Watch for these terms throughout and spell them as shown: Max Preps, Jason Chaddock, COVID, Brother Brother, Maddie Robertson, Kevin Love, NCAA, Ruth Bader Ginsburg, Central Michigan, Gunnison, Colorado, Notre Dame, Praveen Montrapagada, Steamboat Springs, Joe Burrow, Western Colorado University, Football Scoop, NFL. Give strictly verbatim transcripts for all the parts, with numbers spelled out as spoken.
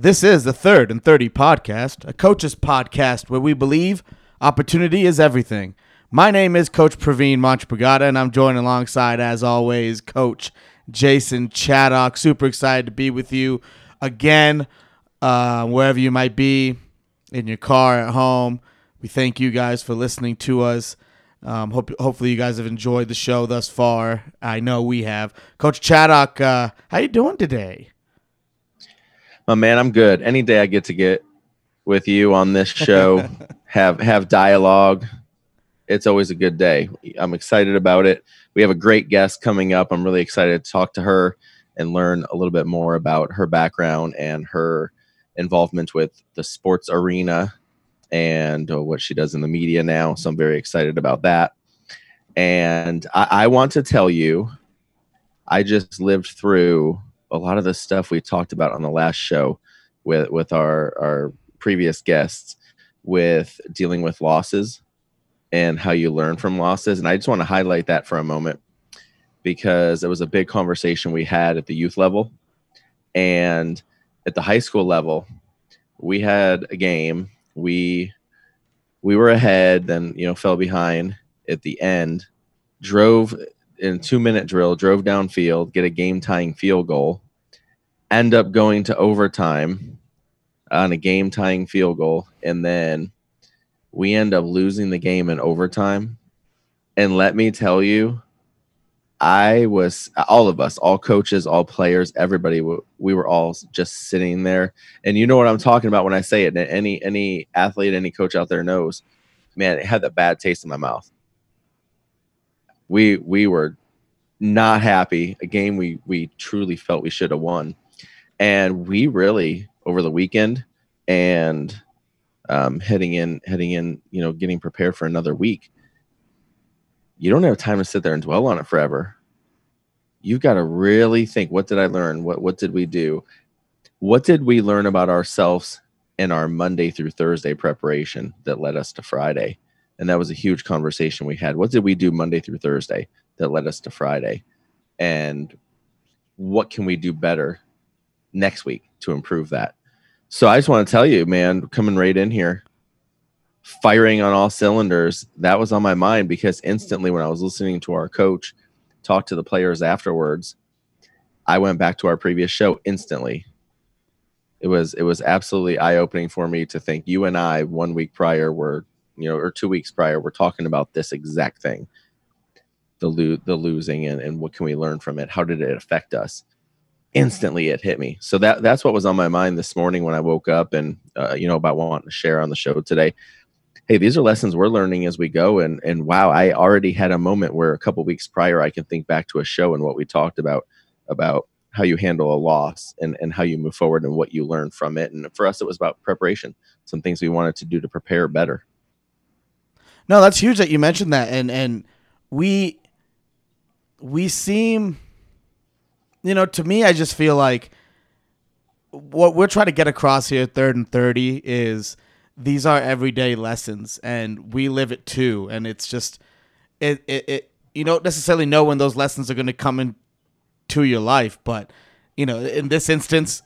This is the Third and thirty podcast, a coach's podcast where we believe opportunity is everything. My name is Coach Praveen Montrapagada, and I'm joined alongside, as always, Coach Jason Chaddock. Super excited to be with you again, uh, wherever you might be, in your car, at home. We thank you guys for listening to us. Um, hope, hopefully you guys have enjoyed the show thus far. I know we have. Coach Chaddock, uh, how you doing today? Oh, man, I'm good. Any day I get to get with you on this show, have have dialogue, it's always a good day. I'm excited about it. We have a great guest coming up. I'm really excited to talk to her and learn a little bit more about her background and her involvement with the sports arena and uh, what she does in the media now. So I'm very excited about that. And I, I want to tell you, I just lived through a lot of the stuff we talked about on the last show with, with our, our previous guests with dealing with losses and how you learn from losses. And I just want to highlight that for a moment because it was a big conversation we had at the youth level and at the high school level. We had a game. We, we were ahead, then, you know, fell behind at the end, drove in a two-minute drill, drove downfield, get a game-tying field goal, end up going to overtime on a game-tying field goal, and then we end up losing the game in overtime. And let me tell you, I was, all of us, all coaches, all players, everybody, we were all just sitting there. And you know what I'm talking about when I say it. Any, any athlete, any coach out there knows, man, it had that bad taste in my mouth. We we were not happy, a game we, we truly felt we should have won. And we really, over the weekend and um, heading in, heading in, you know, getting prepared for another week, you don't have time to sit there and dwell on it forever. You've got to really think, what did I learn? What what did we do? What did we learn about ourselves in our Monday through Thursday preparation that led us to Friday? And that was a huge conversation we had. What did we do Monday through Thursday that led us to Friday? And what can we do better next week to improve that? So I just want to tell you, man, coming right in here, firing on all cylinders, that was on my mind because instantly when I was listening to our coach talk to the players afterwards, I went back to our previous show instantly. It was, it was absolutely eye-opening for me to think you and I one week prior were you know, or two weeks prior, we're talking about this exact thing, the lo- the losing and, and what can we learn from it? How did it affect us? Instantly, it hit me. So that that's what was on my mind this morning when I woke up and, uh, you know, about wanting to share on the show today. Hey, these are lessons we're learning as we go. And, and wow, I already had a moment where a couple weeks prior, I can think back to a show and what we talked about, about how you handle a loss and, and how you move forward and what you learn from it. And for us, it was about preparation, some things we wanted to do to prepare better. No, that's huge that you mentioned that, and and we we seem, you know, to me, I just feel like what we're trying to get across here, Third and thirty, is these are everyday lessons, and we live it too, and it's just it it, it you don't necessarily know when those lessons are going to come into your life, but you know, in this instance,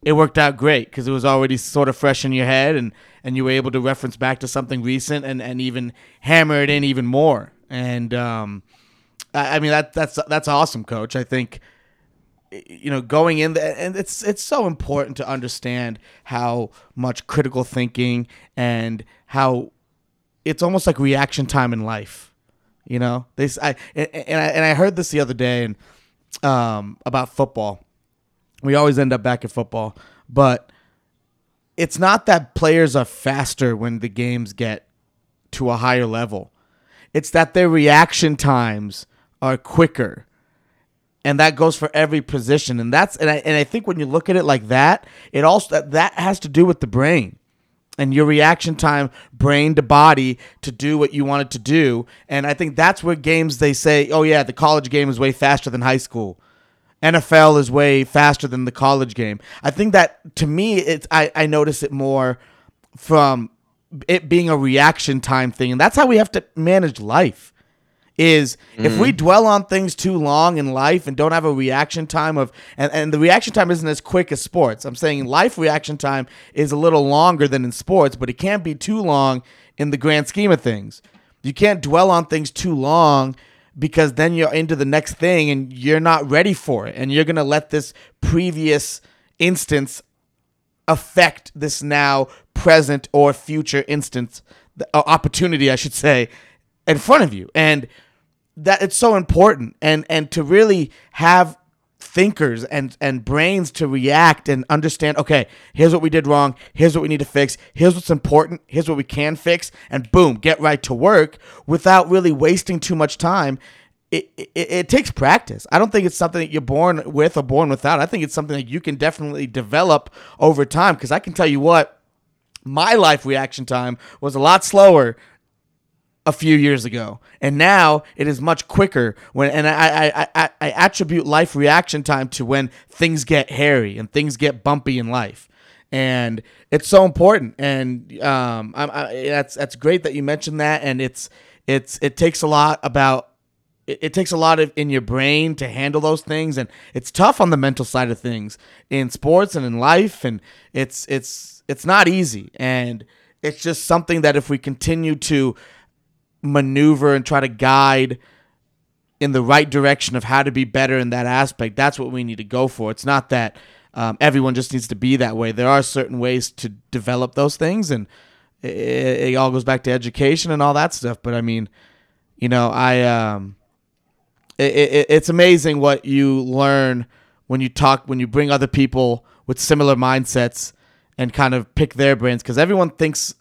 it worked out great because it was already sort of fresh in your head and, and you were able to reference back to something recent and, and even hammer it in even more. And um, I, I mean, that that's that's awesome, Coach. I think, you know, going in there, and it's it's so important to understand how much critical thinking and how it's almost like reaction time in life. You know, they I and, and I and I heard this the other day and um, about football. We always end up back at football, but it's not that players are faster when the games get to a higher level. It's that their reaction times are quicker, and that goes for every position. And that's and I and I think when you look at it like that, it also that, that has to do with the brain and your reaction time, brain to body, to do what you want it to do. And I think that's where games, they say, oh yeah, the college game is way faster than high school. N F L is way faster than the college game. I think that, to me, it's I, I notice it more from it being a reaction time thing. And that's how we have to manage life. is mm. if we dwell on things too long in life and don't have a reaction time of, and, and the reaction time isn't as quick as sports. I'm saying life reaction time is a little longer than in sports, but it can't be too long in the grand scheme of things. You can't dwell on things too long because then you're into the next thing and you're not ready for it. And you're going to let this previous instance affect this now present or future instance, opportunity, I should say, in front of you. And that it's so important. And and to really have thinkers and, and brains to react and understand, okay, here's what we did wrong. Here's what we need to fix. Here's what's important. Here's what we can fix. And boom, get right to work without really wasting too much time. It, it, it takes practice. I don't think it's something that you're born with or born without. I think it's something that you can definitely develop over time, because I can tell you what, my life reaction time was a lot slower a few years ago, and now it is much quicker. When and I, I I I attribute life reaction time to when things get hairy and things get bumpy in life, and it's so important. And um, I'm, I, that's that's great that you mentioned that. And it's it's it takes a lot about it, it takes a lot of in your brain to handle those things, and it's tough on the mental side of things in sports and in life, and it's it's it's not easy, and it's just something that if we continue to maneuver and try to guide in the right direction of how to be better in that aspect, that's what we need to go for. It's not that um, everyone just needs to be that way. There are certain ways to develop those things, and it, it all goes back to education and all that stuff. But I mean, you know, I um, it, it, it's amazing what you learn when you talk, when you bring other people with similar mindsets and kind of pick their brains, because everyone thinks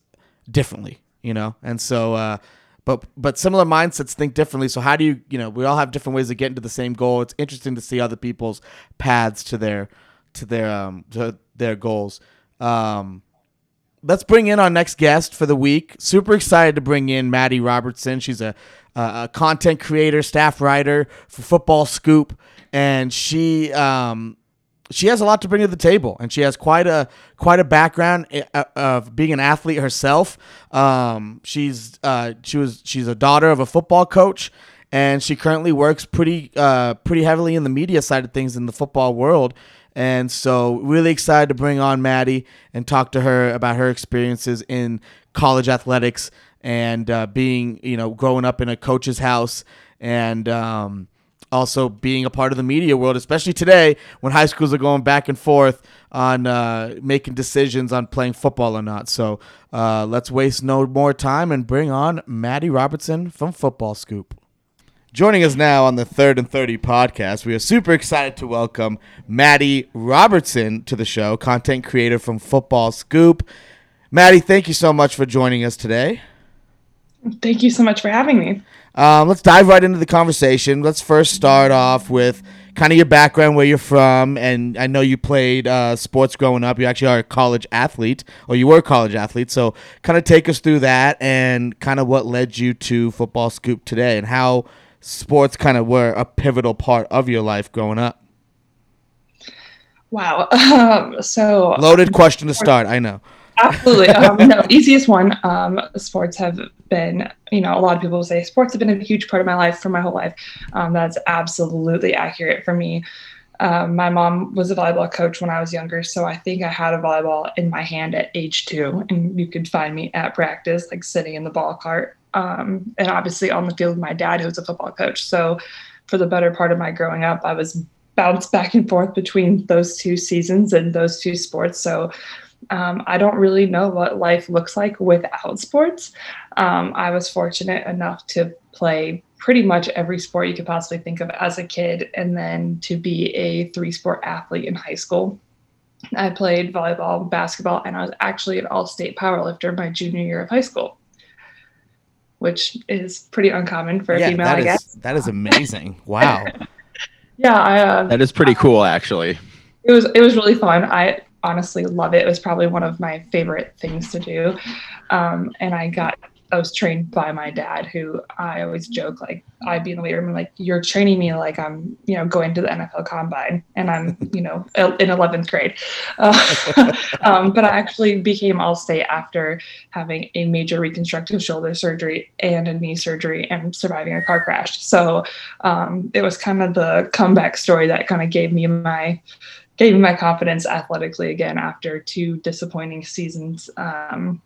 differently, you know, and so. Uh, But but similar mindsets think differently. So how do you, you know, we all have different ways of getting to the same goal. It's interesting to see other people's paths to their to their um, to their goals. Um, let's bring in our next guest for the week. Super excited to bring in Maddie Robertson. She's a, a content creator, staff writer for Football Scoop, and she um, she has a lot to bring to the table. And she has quite a quite a background of being an athlete herself. Um, she's uh, she was she's a daughter of a football coach, and she currently works pretty uh, pretty heavily in the media side of things in the football world. And so, really excited to bring on Maddie and talk to her about her experiences in college athletics and uh, being, you know, growing up in a coach's house, and um, also being a part of the media world, especially today when high schools are going back and forth on uh, making decisions on playing football or not. So uh, let's waste no more time and bring on Maddie Robertson from Football Scoop. Joining us now on the Third and thirty podcast, we are super excited to welcome Maddie Robertson to the show, content creator from Football Scoop. Maddie, thank you so much for joining us today. Thank you so much for having me. Um, let's dive right into the conversation. Let's first start off with kind of your background, where you're from, and I know you played uh, sports growing up. You actually are a college athlete, or you were a college athlete, so kind of take us through that and kind of what led you to Football Scoop today and how sports kind of were a pivotal part of your life growing up. Wow. Um, so loaded question to start, I know. Absolutely. Um, no, easiest one. Um, sports have been, you know, a lot of people say sports have been a huge part of my life for my whole life. Um, that's absolutely accurate for me. Um, my mom was a volleyball coach when I was younger, so I think I had a volleyball in my hand at age two, and you could find me at practice, like sitting in the ball cart, um, and obviously on the field with my dad, who was a football coach. So for the better part of my growing up, I was bounced back and forth between those two seasons and those two sports. So Um, I don't really know what life looks like without sports. Um, I was fortunate enough to play pretty much every sport you could possibly think of as a kid, and then to be a three-sport athlete in high school. I played volleyball, basketball, and I was actually an all-state powerlifter my junior year of high school, which is pretty uncommon for yeah, a female, I is, guess. That is amazing. Wow. Yeah. I, uh, that is pretty cool, actually. It was, it was really fun. I honestly love it. It was probably one of my favorite things to do. Um, and I got I was trained by my dad, who I always joke, like, I'd be in the weight room and like, you're training me like I'm, you know, going to the N F L combine and I'm, you know, in eleventh grade. Uh, um, but I actually became All-State after having a major reconstructive shoulder surgery and a knee surgery and surviving a car crash. So um, it was kind of the comeback story that kind of gave me my gave me my confidence athletically again after two disappointing seasons. Um,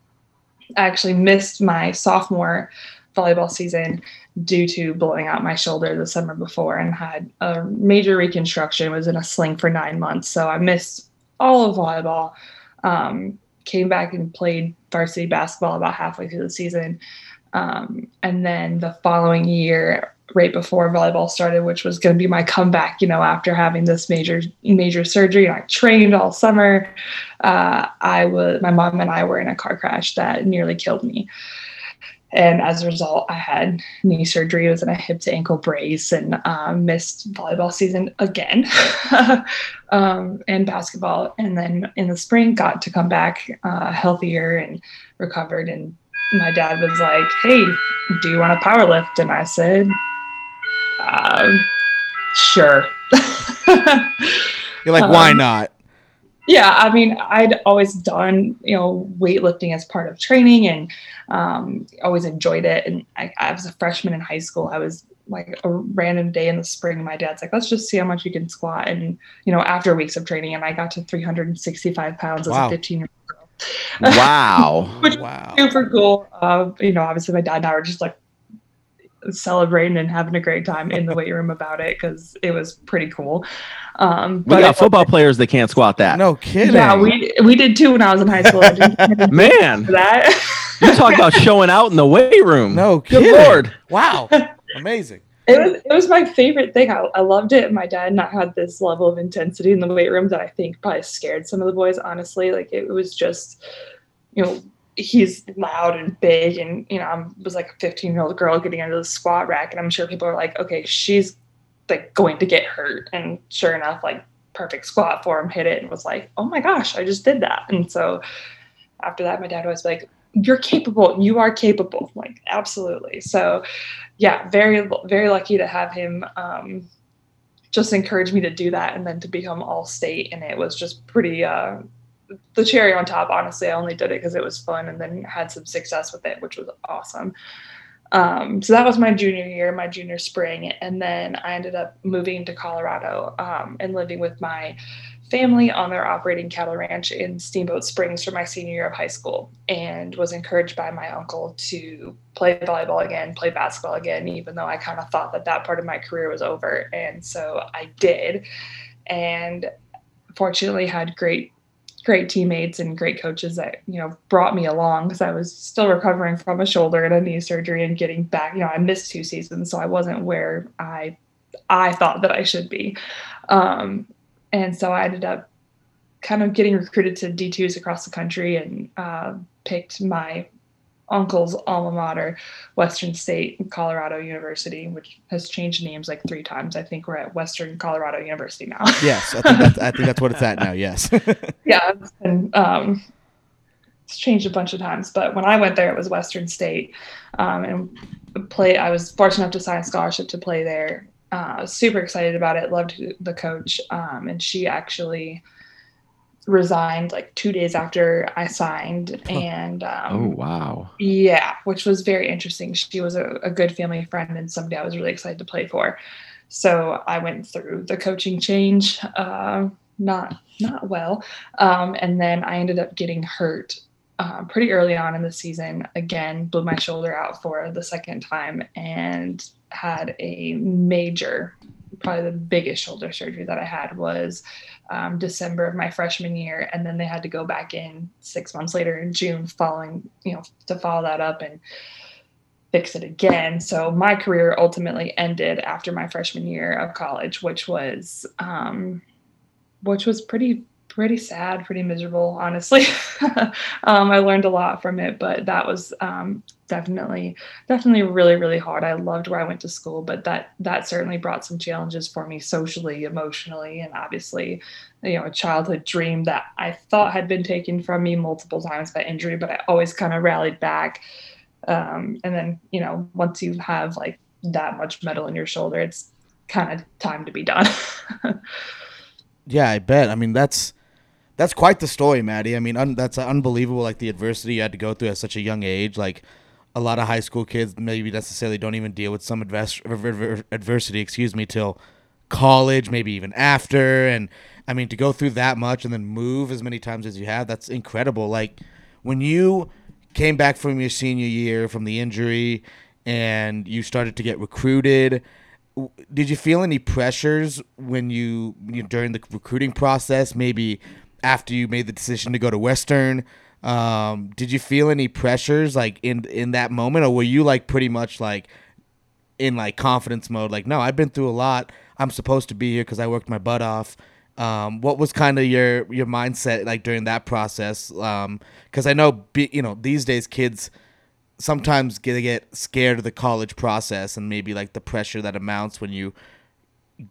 I actually missed my sophomore volleyball season due to blowing out my shoulder the summer before and had a major reconstruction, was in a sling for nine months. So I missed all of volleyball, um, came back and played varsity basketball about halfway through the season. Um, and then the following year, right before volleyball started, which was going to be my comeback, you know, after having this major, major surgery, and I trained all summer. Uh, I was, my mom and I were in a car crash that nearly killed me. And as a result, I had knee surgery. I was in a hip to ankle brace and um, missed volleyball season again um, and basketball. And then in the spring, got to come back uh, healthier and recovered. And my dad was like, hey, do you want to power lift? And I said, Um, sure. You're like, um, why not? Yeah. I mean, I'd always done, you know, weightlifting as part of training and, um, always enjoyed it. And I, I was a freshman in high school. I was like a random day in the spring. My dad's like, let's just see how much you can squat. And, you know, after weeks of training, and I got to three hundred sixty-five pounds. Wow. As a fifteen year old. Wow. Which wow. was super cool. Uh, you know, obviously my dad and I were just like celebrating and having a great time in the weight room about it, because it was pretty cool. Um, we but got football it, players that can't squat that. No kidding. Yeah, we we did too when I was in high school. I didn't Man, that. You talk about showing out in the weight room. No kidding. Good Lord. Wow. Amazing. It was it was my favorite thing. I, I loved it. My dad and I had this level of intensity in the weight room that I think probably scared some of the boys, honestly. Like, it was just, you know, he's loud and big, and, you know, I was like a fifteen year old girl getting under the squat rack, and I'm sure people are like, okay, she's like going to get hurt. And sure enough, like, perfect squat form, hit it, and was like, oh my gosh, I just did that. And so after that, my dad was like, you're capable. You are capable. Like, absolutely. So yeah, very, very lucky to have him, um, just encourage me to do that. And then to become All-State. And it was just pretty, uh, the cherry on top. Honestly, I only did it because it was fun, and then had some success with it, which was awesome. Um, so that was my junior year, my junior spring. And then I ended up moving to Colorado, um, and living with my family on their operating cattle ranch in Steamboat Springs for my senior year of high school, and was encouraged by my uncle to play volleyball again, play basketball again, even though I kind of thought that that part of my career was over. And so I did, and fortunately had great great teammates and great coaches that, you know, brought me along, because I was still recovering from a shoulder and a knee surgery and getting back. You know, I missed two seasons, so I wasn't where I, I thought that I should be. Um, and so I ended up kind of getting recruited to D twos across the country, and uh, picked my uncle's alma mater, Western State Colorado University, which has changed names like three times. I think we're at Western Colorado University now. Yes, I think that's, I think that's what it's at now. Yes. Yeah, and um, it's changed a bunch of times. But when I went there, it was Western State, um, and play. I was fortunate enough to sign a scholarship to play there. Uh, super excited about it. Loved the coach, um, and she actually resigned like two days after I signed. And um, oh wow, yeah, which was very interesting. She was a, a good family friend and somebody I was really excited to play for. So I went through the coaching change, uh, not not well, um, and then I ended up getting hurt uh, pretty early on in the season. Again, blew my shoulder out for the second time, and had a major, probably the biggest shoulder surgery that I had was um, December of my freshman year. And then they had to go back in six months later in June following, you know, to follow that up and fix it again. So my career ultimately ended after my freshman year of college, which was, um, which was pretty, pretty sad, pretty miserable, honestly. um, I learned a lot from it, but that was, um, definitely, definitely really, really hard. I loved where I went to school, but that, that certainly brought some challenges for me socially, emotionally, and obviously, you know, a childhood dream that I thought had been taken from me multiple times by injury, but I always kind of rallied back, Um, and then, you know, once you have like that much metal in your shoulder, it's kind of time to be done. Yeah, I bet. I mean, that's, that's quite the story, Maddie. I mean, un- that's unbelievable. Like the adversity you had to go through at such a young age. Like a lot of high school kids maybe necessarily don't even deal with some advers- adversity, excuse me, till college, maybe even after. And I mean, to go through that much and then move as many times as you have, that's incredible. Like when you came back from your senior year from the injury and you started to get recruited, did you feel any pressures when you, you know, during the recruiting process, maybe after you made the decision to go to Western, um, did you feel any pressures like in, in that moment, or were you like pretty much like in like confidence mode? Like, no, I've been through a lot. I'm supposed to be here because I worked my butt off. Um, what was kind of your, your mindset like during that process? Um, cause I know, be, you know, these days kids sometimes get, get scared of the college process and maybe like the pressure that amounts when you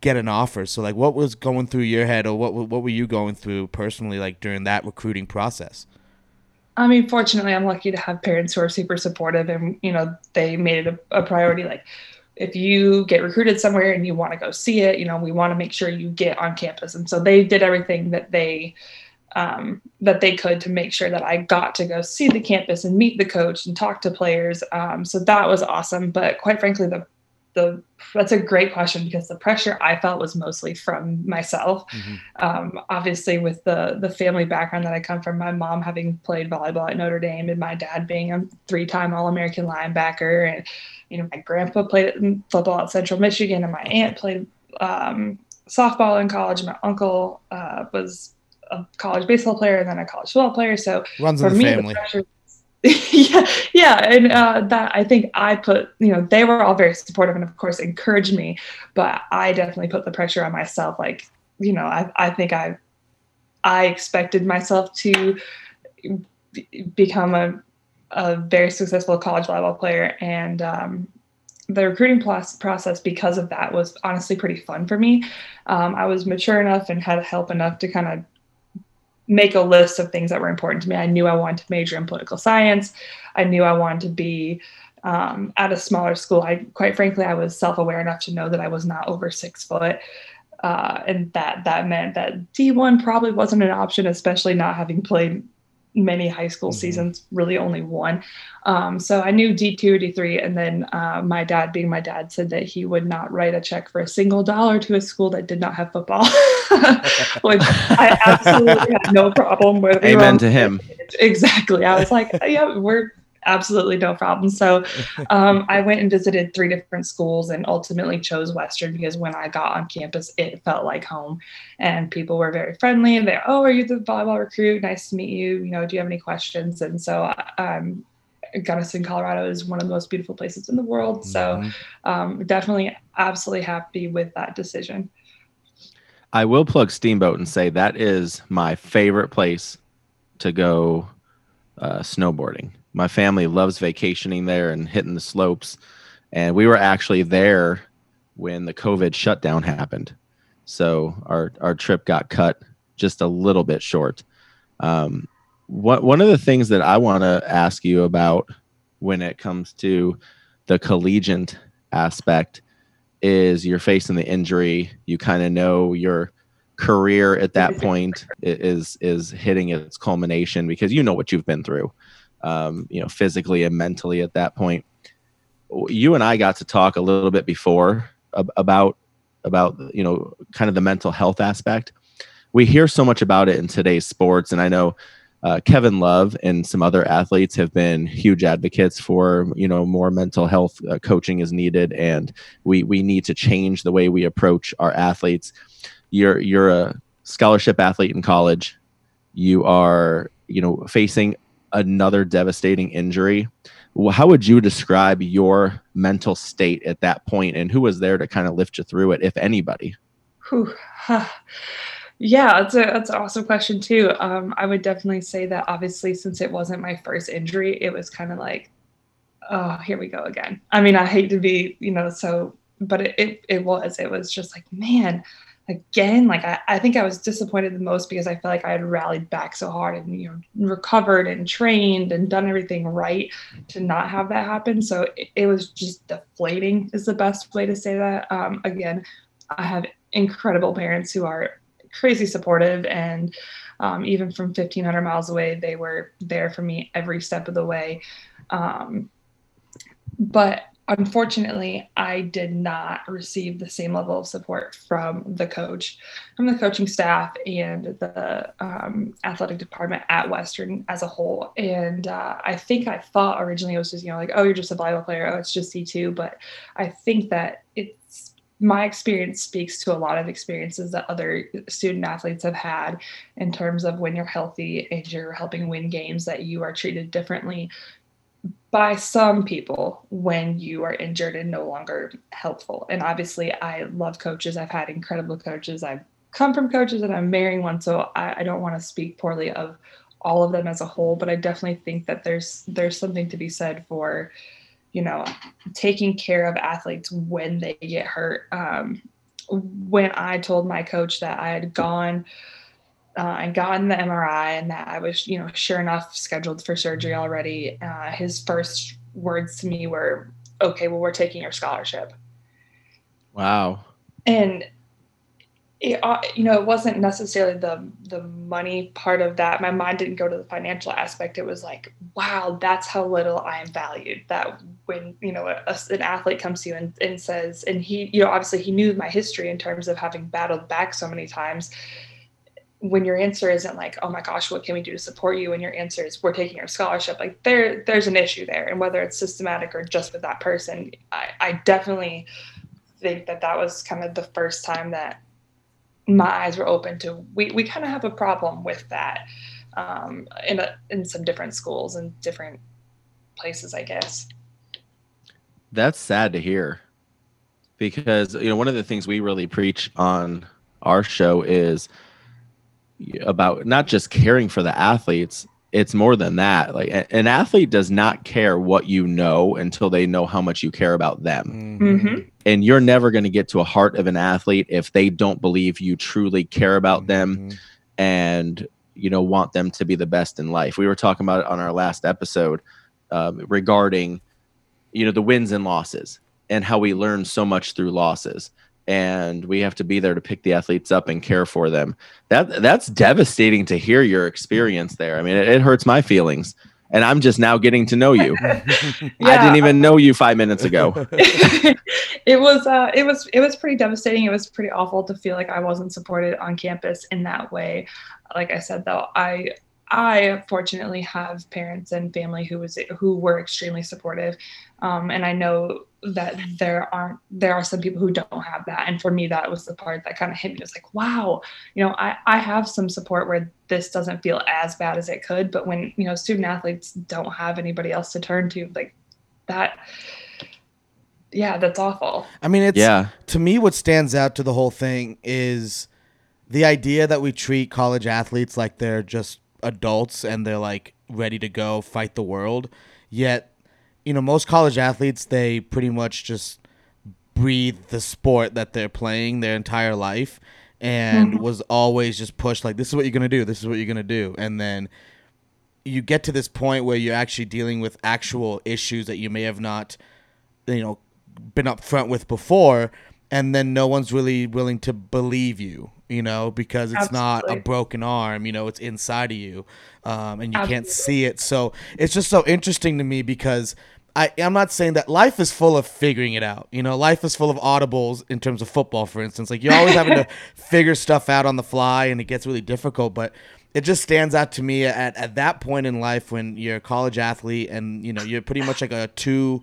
get an offer. So like what was going through your head, or what, what were you going through personally, like during that recruiting process? I mean, fortunately I'm lucky to have parents who are super supportive, and, you know, they made it a, a priority. Like, if you get recruited somewhere and you want to go see it, you know, we want to make sure you get on campus. And so they did everything that they, um, that they could to make sure that I got to go see the campus and meet the coach and talk to players. Um, so that was awesome. But quite frankly, the, the, that's a great question, because the pressure I felt was mostly from myself. Mm-hmm. Um, obviously with the, the family background that I come from, my mom having played volleyball at Notre Dame and my dad being a three-time All-American linebacker, and, you know, my grandpa played football at Central Michigan, and my aunt played um, softball in college. My uncle uh, was a college baseball player and then a college football player. So runs for in the me, family. The pressure, yeah, yeah, and uh, that I think I put. You know, they were all very supportive and, of course, encouraged me, but I definitely put the pressure on myself. Like, you know, I I think I I expected myself to b- become a. a very successful college volleyball player. And um, the recruiting process, because of that, was honestly pretty fun for me. Um, I was mature enough and had help enough to kind of make a list of things that were important to me. I knew I wanted to major in political science. I knew I wanted to be um, at a smaller school. I, quite frankly, I was self-aware enough to know that I was not over six foot. Uh, and that, that meant that D one probably wasn't an option, especially not having played many high school seasons, really only one. Um, so I knew D two, D three, and then uh, my dad, being my dad, said that he would not write a check for a single dollar to a school that did not have football, which I absolutely had no problem with. Amen we to him. Exactly. I was like, yeah, we're absolutely no problem. So um, I went and visited three different schools and ultimately chose Western, because when I got on campus, it felt like home, and people were very friendly. And they're, oh, are you the volleyball recruit? Nice to meet you. You know, do you have any questions? And so um, Gunnison, Colorado is one of the most beautiful places in the world. So um, definitely absolutely happy with that decision. I will plug Steamboat and say that is my favorite place to go uh, snowboarding. My family loves vacationing there and hitting the slopes. And we were actually there when the COVID shutdown happened. So our, our trip got cut just a little bit short. Um, what, one of the things that I want to ask you about when it comes to the collegiate aspect is you're facing the injury. You kind of know your career at that point is, is hitting its culmination, because you know what you've been through. Um, you know, physically and mentally at that point. You and I got to talk a little bit before ab- about, about, you know, kind of the mental health aspect. We hear so much about it in today's sports. And I know uh, Kevin Love and some other athletes have been huge advocates for, you know, more mental health uh, coaching is needed. And we, we need to change the way we approach our athletes. You're, you're a scholarship athlete in college. You are, you know, facing another devastating injury. How would you describe your mental state at that point, and who was there to kind of lift you through it, if anybody? Whew. Yeah, that's a that's an awesome question too. Um, I would definitely say that obviously, since it wasn't my first injury, it was kind of like, oh, here we go again. I mean, I hate to be, you know, so, but it it, it was it was just like, man, again, like I, I think I was disappointed the most because I felt like I had rallied back so hard and, you know, recovered and trained and done everything right to not have that happen. So it, it was just deflating is the best way to say that. Um, again, I have incredible parents who are crazy supportive, and um, even from fifteen hundred miles away, they were there for me every step of the way. Um, but unfortunately, I did not receive the same level of support from the coach, from the coaching staff, and the um, athletic department at Western as a whole. And uh, I think I thought originally it was just, you know, like, oh, you're just a volleyball player. Oh, it's just C two. But I think that it's my experience speaks to a lot of experiences that other student athletes have had in terms of when you're healthy and you're helping win games, that you are treated differently by some people when you are injured and no longer helpful. And obviously I love coaches. I've had incredible coaches. I've come from coaches and I'm marrying one. So I, I don't want to speak poorly of all of them as a whole, but I definitely think that there's, there's something to be said for, you know, taking care of athletes when they get hurt. Um, when I told my coach that I had gone Uh, and gotten the M R I and that I was, you know, sure enough scheduled for surgery already, Uh, his first words to me were, okay, well, we're taking your scholarship. Wow. And, it, uh, you know, it wasn't necessarily the, the money part of that. My mind didn't go to the financial aspect. It was like, wow, that's how little I am valued. That when, you know, a, a, an athlete comes to you and, and says, and he, you know, obviously he knew my history in terms of having battled back so many times. When your answer isn't like, oh my gosh, what can we do to support you? And your answer is, we're taking your scholarship. Like there, there's an issue there. And whether it's systematic or just with that person, I, I definitely think that that was kind of the first time that my eyes were open to, we, we kind of have a problem with that um, in a, in some different schools and different places, I guess. That's sad to hear because, you know, one of the things we really preach on our show is about not just caring for the athletes. It's more than that. Like an athlete does not care what you know until they know how much you care about them. Mm-hmm. And you're never going to get to a heart of an athlete if they don't believe you truly care about mm-hmm. them and, you know, want them to be the best in life. We were talking about it on our last episode um, regarding, you know, the wins and losses and how we learn so much through losses. And we have to be there to pick the athletes up and care for them. That that's devastating to hear your experience there. I mean, it, it hurts my feelings, and I'm just now getting to know you. yeah. I didn't even know you five minutes ago. It was uh, it was it was pretty devastating. It was pretty awful to feel like I wasn't supported on campus in that way. Like I said, though, I I fortunately have parents and family who was who were extremely supportive, um, and I know that there aren't, there are some people who don't have that. And for me, that was the part that kind of hit me. It was like, wow, you know, I, I have some support where this doesn't feel as bad as it could. But when, you know, student athletes don't have anybody else to turn to, like that, yeah, that's awful. I mean, it's, yeah. to me, what stands out to the whole thing is the idea that we treat college athletes like they're just adults and they're like ready to go fight the world. Yet, you know, most college athletes, they pretty much just breathe the sport that they're playing their entire life and mm-hmm. was always just pushed like, this is what you're going to do. This is what you're going to do. And then you get to this point where you're actually dealing with actual issues that you may have not, you know, been up front with before. And then no one's really willing to believe you, you know, because it's Absolutely. Not a broken arm, you know, it's inside of you um, and you Absolutely. Can't see it. So it's just so interesting to me because I, I'm not saying that life is full of figuring it out. You know, life is full of audibles in terms of football, for instance. Like, you're always having to figure stuff out on the fly, and it gets really difficult. But it just stands out to me at, at that point in life when you're a college athlete and, you know, you're pretty much like a two,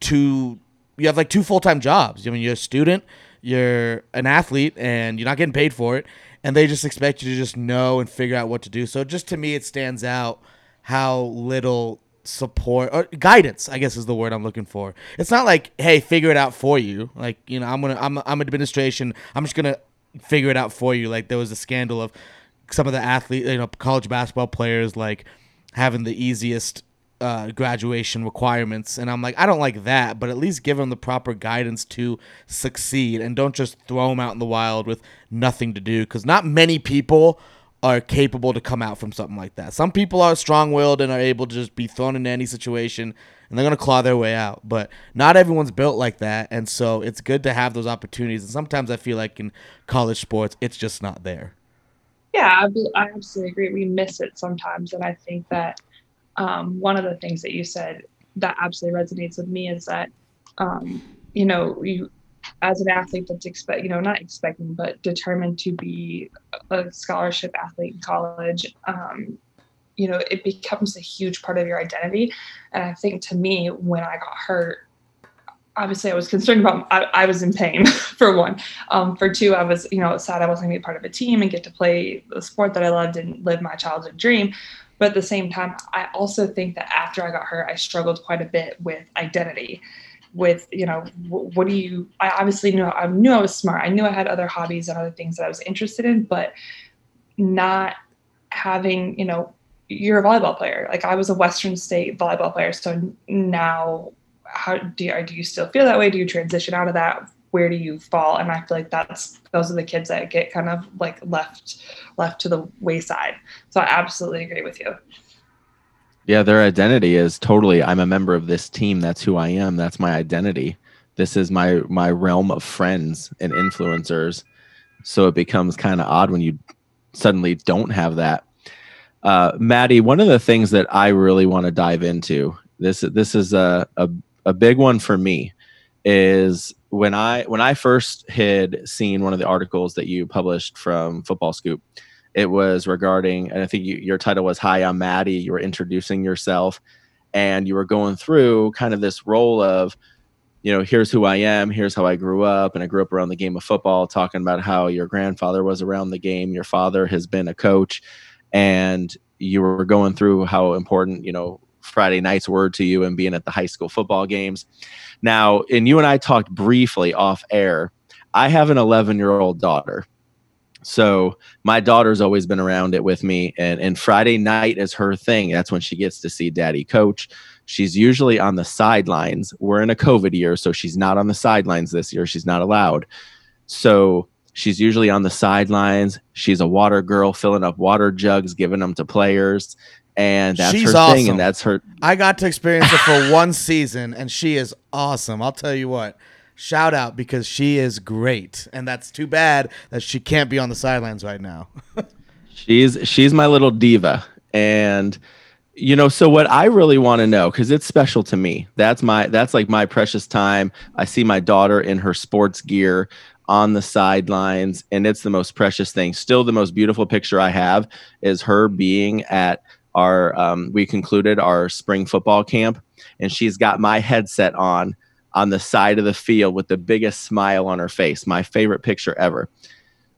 two, you have like two full-time jobs. I mean, you're a student, you're an athlete, and you're not getting paid for it. And they just expect you to just know and figure out what to do. So just to me, it stands out how little support or guidance, I guess, is the word I'm looking for. It's not like, hey, figure it out for you. Like, you know, I'm gonna, I'm, I'm administration. I'm just gonna figure it out for you. Like, there was a scandal of some of the athlete, you know, college basketball players like having the easiest uh, graduation requirements. And I'm like, I don't like that, but at least give them the proper guidance to succeed and don't just throw them out in the wild with nothing to do, because not many people are capable to come out from something like that. Some people are strong-willed and are able to just be thrown into any situation, and they're going to claw their way out. But not everyone's built like that, and so it's good to have those opportunities. And sometimes I feel like in college sports, it's just not there. Yeah, I absolutely agree. We miss it sometimes, and I think that um, one of the things that you said that absolutely resonates with me is that, um, you know, you as an athlete that's expect, you know, not expecting, but determined to be a scholarship athlete in college, um, you know, it becomes a huge part of your identity. And I think to me, when I got hurt, obviously I was concerned about, I, I was in pain for one, um, for two, I was, you know, sad I wasn't gonna be part of a team and get to play the sport that I loved and live my childhood dream. But at the same time, I also think that after I got hurt, I struggled quite a bit with identity. With, you know, what do you, I obviously knew, I knew I was smart. I knew I had other hobbies and other things that I was interested in, but not having, you know, you're a volleyball player. Like I was a Western State volleyball player. So now how do you, do you still feel that way? Do you transition out of that? Where do you fall? And I feel like that's, those are the kids that get kind of like left, left to the wayside. So I absolutely agree with you. Yeah, their identity is totally, I'm a member of this team. That's who I am. That's my identity. This is my my realm of friends and influencers. So it becomes kind of odd when you suddenly don't have that. Uh, Maddie, one of the things that I really want to dive into, this this is a, a a big one for me, is when I when I first had seen one of the articles that you published from Football Scoop. It was regarding, and I think you, your title was "Hi, I'm Maddie." You were introducing yourself, and you were going through kind of this role of, you know, here's who I am, here's how I grew up, and I grew up around the game of football, talking about how your grandfather was around the game, your father has been a coach, and you were going through how important, you know, Friday nights were to you and being at the high school football games. Now, and you and I talked briefly off air. I have an eleven-year-old daughter. So my daughter's always been around it with me, and, and Friday night is her thing. That's when she gets to see Daddy coach. She's usually on the sidelines. We're in a COVID year, so she's not on the sidelines this year. She's not allowed. So she's usually on the sidelines. She's a water girl, filling up water jugs, giving them to players, and that's she's her awesome. thing, and that's her. I got to experience it for one season, and she is awesome. I'll tell you what. Shout out, because she is great, and that's too bad that she can't be on the sidelines right now. she's she's my little diva, and you know, so what I really want to know, because it's special to me. That's my that's like my precious time. I see my daughter in her sports gear on the sidelines, and it's the most precious thing. Still, the most beautiful picture I have is her being at our. Um, we concluded our spring football camp, and she's got my headset on. on the side of the field with the biggest smile on her face. My favorite picture ever.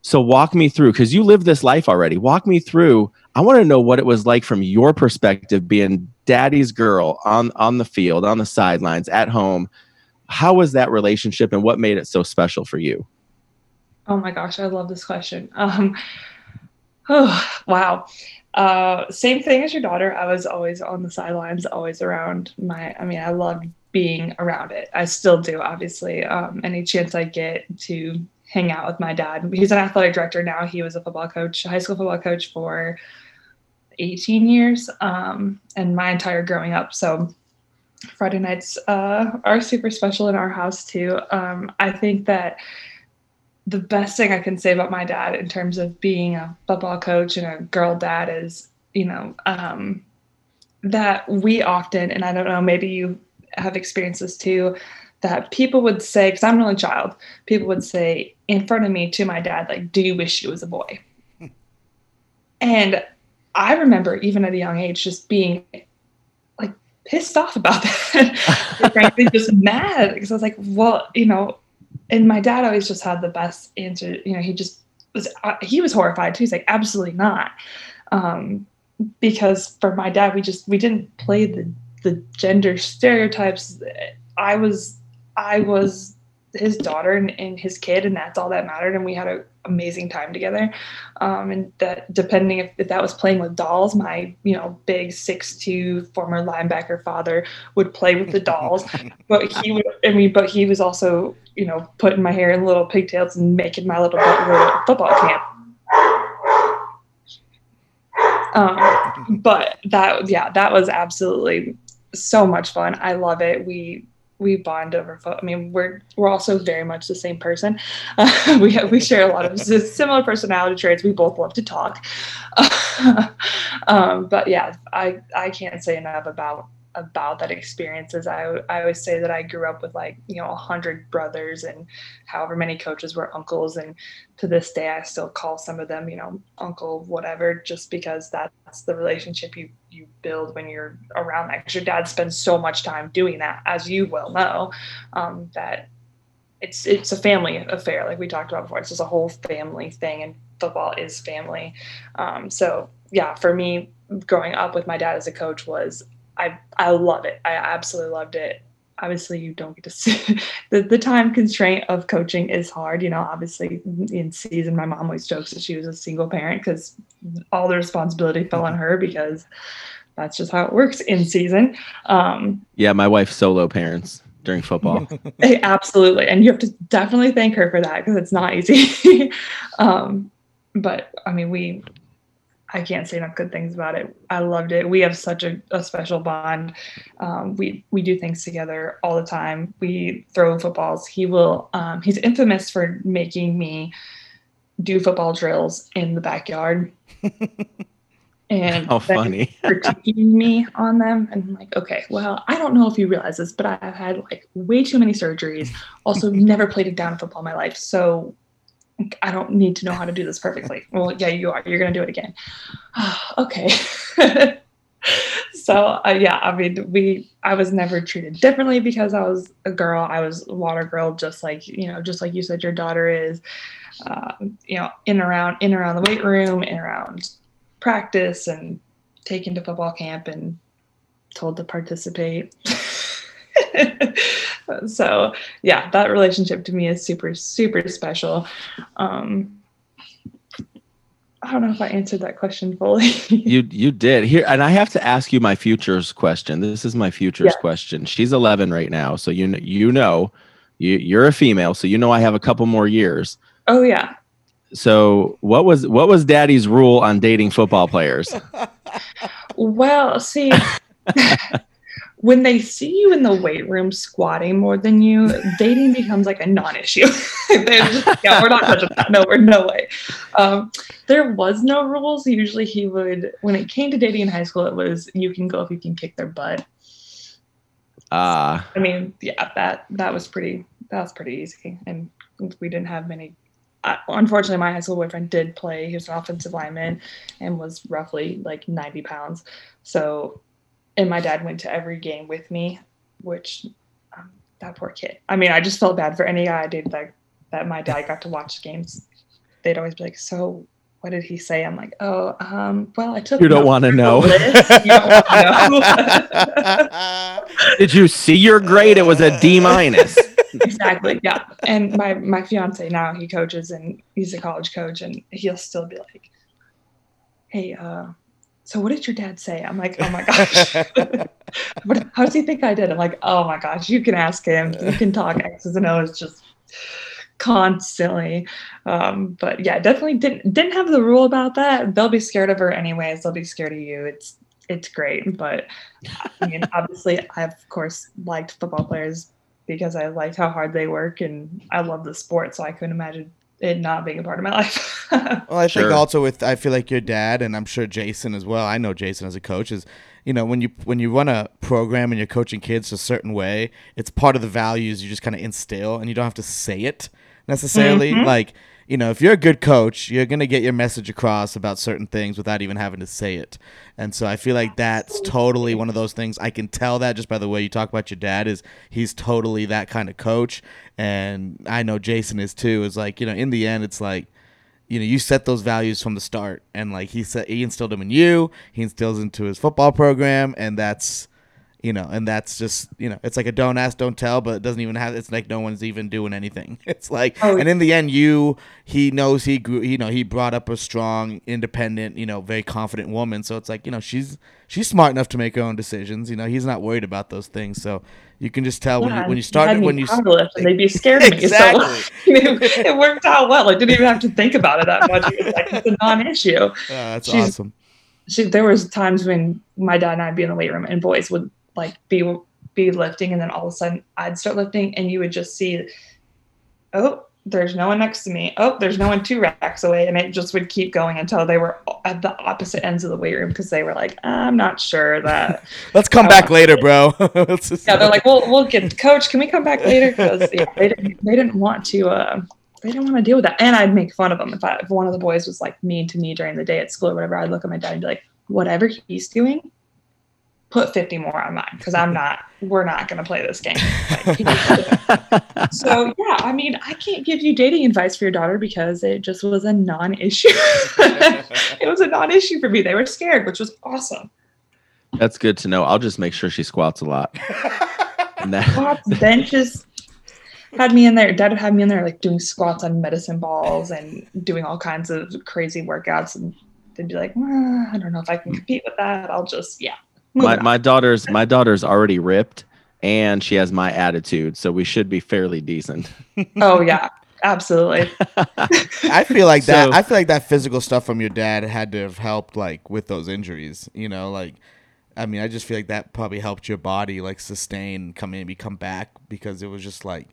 So walk me through, because you live this life already. Walk me through. I want to know what it was like from your perspective, being daddy's girl on, on the field, on the sidelines, at home. How was that relationship, and what made it so special for you? Oh my gosh, I love this question. Um, oh, wow. Uh, same thing as your daughter. I was always on the sidelines, always around my, I mean, I loved being around it. I still do, obviously. Um, any chance I get to hang out with my dad. He's an athletic director now. He was a football coach, a high school football coach for eighteen years, um, and my entire growing up. So Friday nights uh, are super special in our house too. Um, I think that the best thing I can say about my dad in terms of being a football coach and a girl dad is, you know, um, that we often, and I don't know, maybe you have experiences too, that people would say, because I'm an only child, people would say in front of me to my dad, like, do you wish you was a boy? And I remember even at a young age just being like pissed off about that. Frankly, just mad, because I was like, well, you know, and my dad always just had the best answer. You know, he just was, uh, he was horrified too. He's like, absolutely not. Um, because for my dad, we just, we didn't play the the gender stereotypes. I was, I was his daughter and, and his kid, and that's all that mattered. And we had an amazing time together. Um, and that, depending if, if that was playing with dolls, my, you know, big six two former linebacker father would play with the dolls, but he would, I mean, but he was also, you know, putting my hair in little pigtails and making my little butt roll at football camp. Um, but that, yeah, that was absolutely so much fun. I love it. We, we bond over foot. I mean, we're, we're also very much the same person. Uh, we we share a lot of similar personality traits. We both love to talk. Uh, um, but yeah, I, I can't say enough about, about that experiences. I, I always say that I grew up with like, you know, a hundred brothers and however many coaches were uncles. And to this day, I still call some of them, you know, uncle, whatever, just because that's the relationship you, you build when you're around that. Cause your dad spends so much time doing that, as you well know, um, that it's, it's a family affair. Like we talked about before, it's just a whole family thing, and football is family. Um, so yeah, for me, growing up with my dad as a coach was, I I love it. I absolutely loved it. Obviously, you don't get to see the, the time constraint of coaching is hard. You know, obviously in season, my mom always jokes that she was a single parent because all the responsibility fell on her, because that's just how it works in season. Um, yeah, my wife solo parents during football. Absolutely. And you have to definitely thank her for that, because it's not easy. um, but I mean, we... I can't say enough good things about it. I loved it. We have such a, a special bond. Um, we, we do things together all the time. We throw footballs. He will, um, he's infamous for making me do football drills in the backyard. And how funny. Critiquing me on them. And I'm like, okay, well, I don't know if you realize this, but I've had like way too many surgeries. Also never played a down football in my life. So I don't need to know how to do this perfectly. Well, yeah, you are. You're going to do it again. Oh, okay. so, uh, yeah, I mean, we, I was never treated differently because I was a girl. I was a water girl, just like, you know, just like you said, your daughter is, uh, you know, in and around, in and around the weight room, in and around practice, and taken to football camp and told to participate. So yeah, that relationship to me is super, super special. Um, I don't know if I answered that question fully. you you did. Here, and I have to ask you my futures question. This is my futures yeah. question. She's eleven right now, so you you know, you, you're a female, so you know I have a couple more years. Oh yeah. So what was what was Daddy's rule on dating football players? Well, see. When they see you in the weight room squatting more than you, dating becomes like a non-issue. They're just, yeah, we're not touching that. No, we're no way. Um, there was no rules. Usually he would, when it came to dating in high school, it was, you can go if you can kick their butt. Uh, so, I mean, yeah, that, that was pretty, that was pretty easy. And we didn't have many. Uh, unfortunately, my high school boyfriend did play. He was an offensive lineman and was roughly like ninety pounds. So, and my dad went to every game with me, which um, that poor kid. I mean, I just felt bad for any guy I did that, that my dad got to watch games. They'd always be like, so what did he say? I'm like, oh, um, well, I took. You don't want to know. You don't want to know. Did you see your grade? It was a D minus. Exactly. Yeah. And my, my fiance now, he coaches, and he's a college coach, and he'll still be like, hey, uh, so what did your dad say? I'm like, oh my gosh. What, how does he think I did? I'm like, oh my gosh, you can ask him. You can talk X's and O's just constantly. Um, but yeah, definitely didn't didn't have the rule about that. They'll be scared of her anyways. They'll be scared of you. It's it's great. But I mean, obviously I of course liked football players because I liked how hard they work, and I love the sport, so I couldn't imagine it not being a part of my life. Well, I sure. think also with, I feel like your dad, and I'm sure Jason as well, I know Jason as a coach, is, you know, when you when you run a program and you're coaching kids a certain way, it's part of the values you just kind of instill, and you don't have to say it necessarily. Mm-hmm. Like, you know, if you're a good coach, you're going to get your message across about certain things without even having to say it. And so I feel like that's totally one of those things. I can tell that just by the way you talk about your dad, is he's totally that kind of coach. And I know Jason is too. It's like, you know, in the end, it's like, you know, you set those values from the start. And like he said, he instilled them in you. He instills into his football program. And that's, you know, and that's just, you know, it's like a don't ask, don't tell, but it doesn't even have, it's like no one's even doing anything. It's like, oh, and in the end, you, he knows he grew, you know, he brought up a strong, independent, you know, very confident woman. So it's like, you know, she's, she's smart enough to make her own decisions. You know, he's not worried about those things. So you can just tell yeah, when you, when you start, when you, they'd be scared of me. Exactly. So, it, it worked out well. I didn't even have to think about it that much. It's like, it's a non-issue. Uh, that's she's, awesome. She, there was times when my dad and I'd be in the weight room and boys would, like be be lifting, and then all of a sudden I'd start lifting, and you would just see, oh, there's no one next to me. Oh, there's no one two racks away, and it just would keep going until they were at the opposite ends of the weight room because they were like, I'm not sure that. Let's come I back later, it. bro. Just... Yeah, they're like, well, we'll get coach. Can we come back later? Because yeah, they didn't they didn't want to uh, they didn't want to deal with that, and I'd make fun of them if I, if one of the boys was like mean to me during the day at school or whatever. I'd look at my dad and be like, whatever he's doing, put fifty more on mine because I'm not, we're not going to play this game. Like, so, yeah, I mean, I can't give you dating advice for your daughter because it just was a non-issue. It was a non-issue for me. They were scared, which was awesome. That's good to know. I'll just make sure she squats a lot. That- squats, benches, had me in there. Dad had me in there like doing squats on medicine balls and doing all kinds of crazy workouts. And they'd be like, well, I don't know if I can compete with that. I'll just, yeah. My my daughter's my daughter's already ripped, and she has my attitude, so we should be fairly decent. Oh yeah, absolutely. I feel like that. So, I feel like that physical stuff from your dad had to have helped, like with those injuries. You know, like I mean, I just feel like that probably helped your body like sustain, come in, come back because it was just like,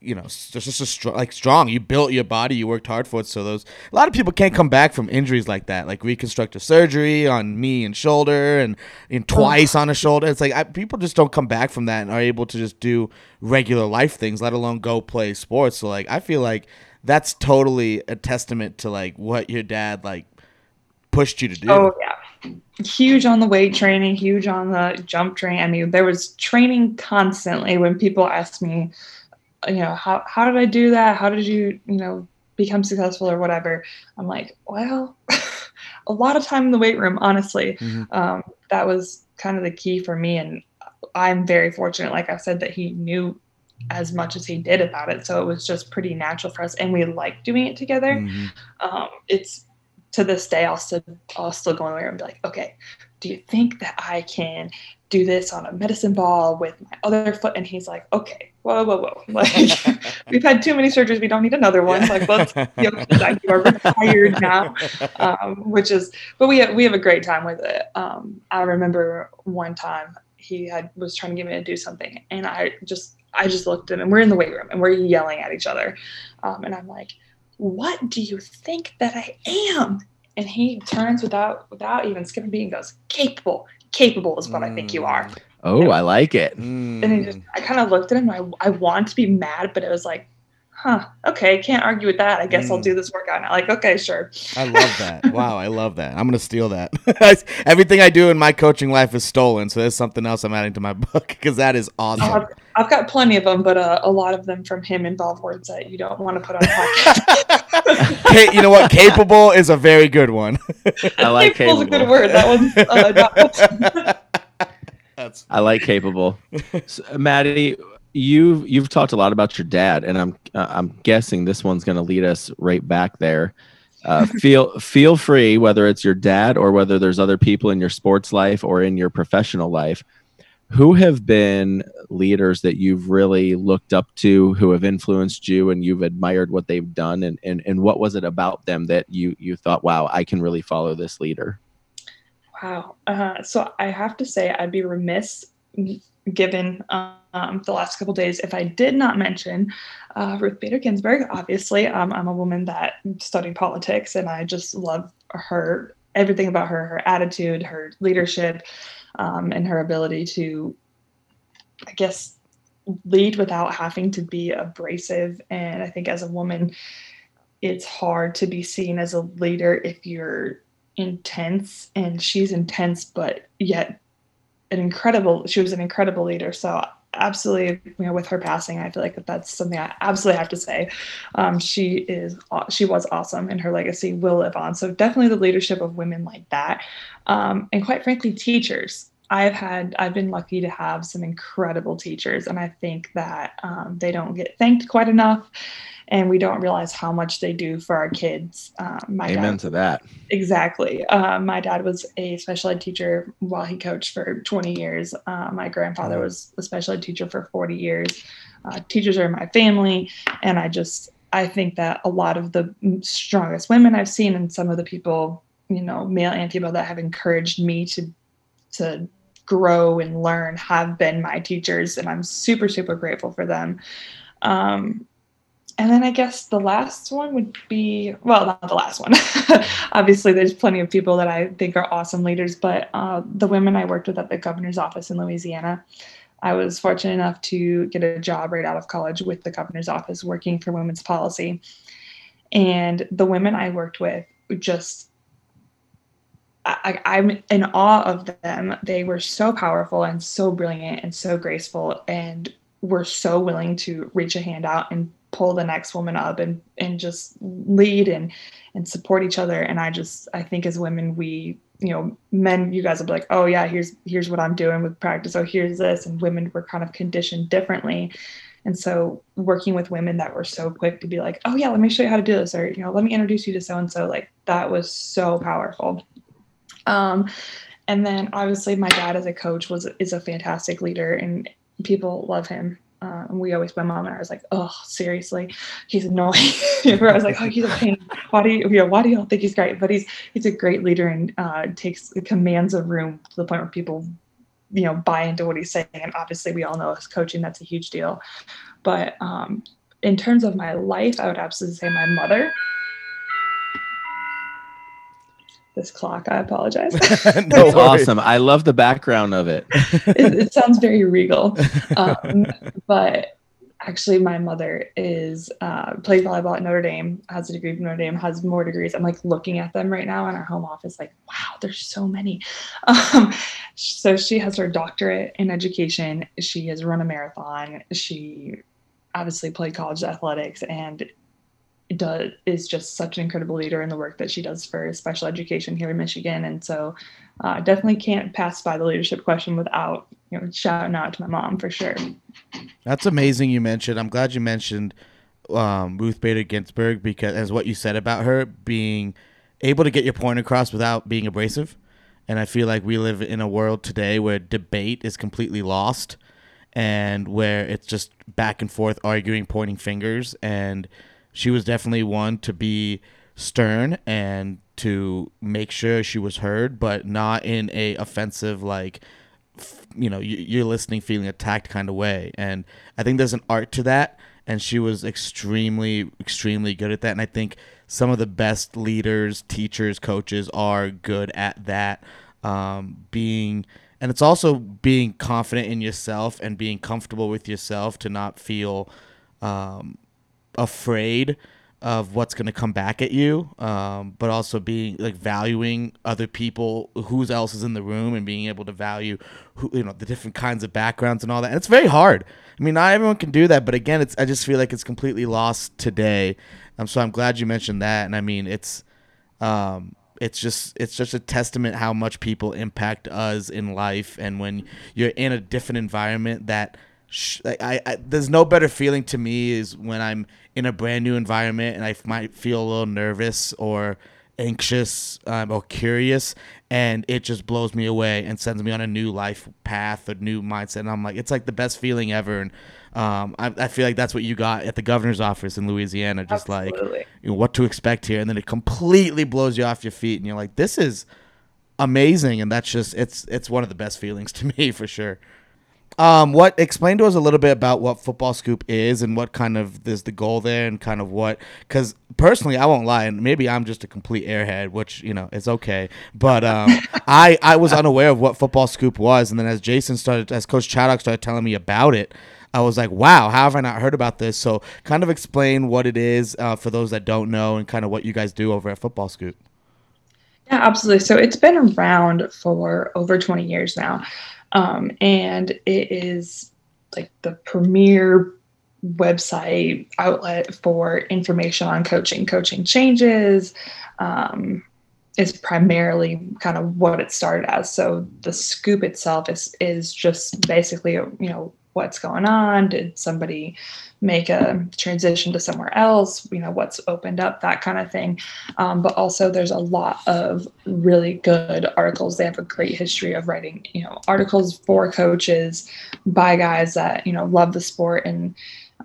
you know, it's just a strong, like strong. You built your body, you worked hard for it. So those, a lot of people can't come back from injuries like that, like reconstructive surgery on knee and shoulder, and, and twice on a shoulder. It's like I, people just don't come back from that and are able to just do regular life things, let alone go play sports. So like, I feel like that's totally a testament to like what your dad like pushed you to do. Oh yeah, huge on the weight training, huge on the jump training. I mean, there was training constantly. When people ask me, you know, how, how did I do that? How did you, you know, become successful or whatever? I'm like, well, a lot of time in the weight room, honestly. Mm-hmm. Um, that was kind of the key for me. And I'm very fortunate, like I said, that he knew as much as he did about it. So it was just pretty natural for us. And we liked doing it together. Mm-hmm. Um, it's to this day, I'll still, I'll still go in the weight room and be like, okay, do you think that I can do this on a medicine ball with my other foot? And he's like, okay, whoa, whoa, whoa. Like, we've had too many surgeries. We don't need another one. Yeah. Like, let's, you know, like, you are retired now, um, which is, but we have, we have a great time with it. Um, I remember one time he had, was trying to get me to do something. And I just, I just looked at him, and we're in the weight room and we're yelling at each other. Um, and I'm like, what do you think that I am? And he turns without, without even skipping a beat and goes, capable. Capable is what mm. I think you are. Oh, and I like it. And then just, I kind of looked at him. And I I wanted to be mad, but it was like, huh, okay, can't argue with that. I guess mm. I'll do this workout now. Like, okay, sure. I love that. Wow, I love that. I'm gonna steal that. Everything I do in my coaching life is stolen, so there's something else I'm adding to my book because that is awesome. Uh, I've, I've got plenty of them, but uh, a lot of them from him involve words that you don't want to put on podcast. You know what? Capable is a very good one. I like capable. Capable's a good word. That one's uh, not... That's... I like capable. So, Maddie, you've you've talked a lot about your dad, and I'm uh, I'm guessing this one's going to lead us right back there. Uh, feel feel free, whether it's your dad or whether there's other people in your sports life or in your professional life, who have been leaders that you've really looked up to, who have influenced you and you've admired what they've done, and, and, and what was it about them that you, you thought, wow, I can really follow this leader? Wow. Uh, so I have to say I'd be remiss given um, the last couple of days if I did not mention uh, Ruth Bader Ginsburg. Obviously, um, I'm a woman that studied politics, and I just love her, everything about her, her attitude, her leadership, Um, and her ability to, I guess, lead without having to be abrasive. And I think as a woman, it's hard to be seen as a leader if you're intense, and she's intense, but yet an incredible, she was an incredible leader. So absolutely, you know, with her passing, I feel like that that's something I absolutely have to say. Um, she is, she was awesome, and her legacy will live on. So definitely the leadership of women like that. Um, and quite frankly, teachers. I've had, I've been lucky to have some incredible teachers, and I think that um, they don't get thanked quite enough, and we don't realize how much they do for our kids. Um, my Amen dad, to that. Exactly. Uh, my dad was a special ed teacher while he coached for twenty years. Uh, my grandfather was a special ed teacher for forty years. Uh, teachers are my family, and I just, I think that a lot of the strongest women I've seen, and some of the people, you know, male and female, that have encouraged me to to grow and learn have been my teachers, and I'm super, super grateful for them. Um, and then I guess the last one would be, well, not the last one. Obviously, there's plenty of people that I think are awesome leaders, but uh, the women I worked with at the governor's office in Louisiana, I was fortunate enough to get a job right out of college with the governor's office working for women's policy. And the women I worked with just, I, I'm in awe of them. They were so powerful and so brilliant and so graceful, and were so willing to reach a hand out and pull the next woman up and, and just lead and, and support each other. And I just, I think as women, we, you know, men, you guys will be like, oh yeah, here's, here's what I'm doing with practice. Oh, here's this. And women were kind of conditioned differently. And so working with women that were so quick to be like, oh yeah, let me show you how to do this. Or, you know, let me introduce you to so-and-so. Like, that was so powerful. Um, and then obviously my dad as a coach was, is a fantastic leader, and people love him. Uh, and we always, my mom and I was like, oh, seriously, he's annoying. I was like, oh, he's a pain. Why do you, you know, why do you all think he's great? But he's, he's a great leader, and, uh, takes commands of room to the point where people, you know, buy into what he's saying. And obviously we all know as coaching, that's a huge deal. But, um, in terms of my life, I would absolutely say my mother. This clock, I apologize. No, awesome. I love the background of it. it, it sounds very regal. Um, but actually, my mother is uh, plays volleyball at Notre Dame, has a degree from Notre Dame, has more degrees. I'm like looking at them right now in our home office, like, wow, there's so many. Um, so she has her doctorate in education. She has run a marathon. She obviously played college athletics, and does is just such an incredible leader in the work that she does for special education here in Michigan. And so uh, definitely can't pass by the leadership question without, you know, shouting out to my mom for sure. That's amazing. You mentioned, I'm glad you mentioned um, Ruth Bader Ginsburg, because as what you said about her being able to get your point across without being abrasive. And I feel like we live in a world today where debate is completely lost, and where it's just back and forth arguing, pointing fingers. And she was definitely one to be stern and to make sure she was heard, but not in a offensive, like, you know, you're listening, feeling attacked kind of way. And I think there's an art to that. And she was extremely, extremely good at that. And I think some of the best leaders, teachers, coaches are good at that. Um, being, and it's also being confident in yourself and being comfortable with yourself to not feel, um, afraid of what's going to come back at you, um, but also being like valuing other people, who else is in the room, and being able to value who, you know, the different kinds of backgrounds and all that. And it's very hard. I mean, not everyone can do that, but again, it's, I just feel like it's completely lost today. Um, so I'm glad you mentioned that. And I mean, it's, um, it's just, it's just a testament how much people impact us in life. And when you're in a different environment that, Like I, I, there's no better feeling to me is when I'm in a brand new environment and I might feel a little nervous or anxious um, or curious, and it just blows me away and sends me on a new life path, a new mindset. And I'm like, it's like the best feeling ever. And um, I, I feel like that's what you got at the governor's office in Louisiana, just Absolutely. Like, you know, what to expect here. And then it completely blows you off your feet, and you're like, this is amazing. And that's just, it's it's one of the best feelings to me for sure. Um, what explain to us a little bit about what Football Scoop is and what kind of is the goal there and kind of what, because personally, I won't lie, and maybe I'm just a complete airhead, which, you know, it's okay. But um, I, I was unaware of what Football Scoop was. And then as Jason started, as Coach Chaddock started telling me about it, I was like, wow, how have I not heard about this? So kind of explain what it is uh, for those that don't know, and kind of what you guys do over at Football Scoop. Yeah, absolutely. So it's been around for over twenty years now. Um, and it is like the premier website outlet for information on coaching, coaching changes, um, is primarily kind of what it started as. So the scoop itself is is just basically, you know, what's going on? Did somebody make a transition to somewhere else? You know, what's opened up, that kind of thing. Um, but also there's a lot of really good articles. They have a great history of writing, you know, articles for coaches by guys that, you know, love the sport and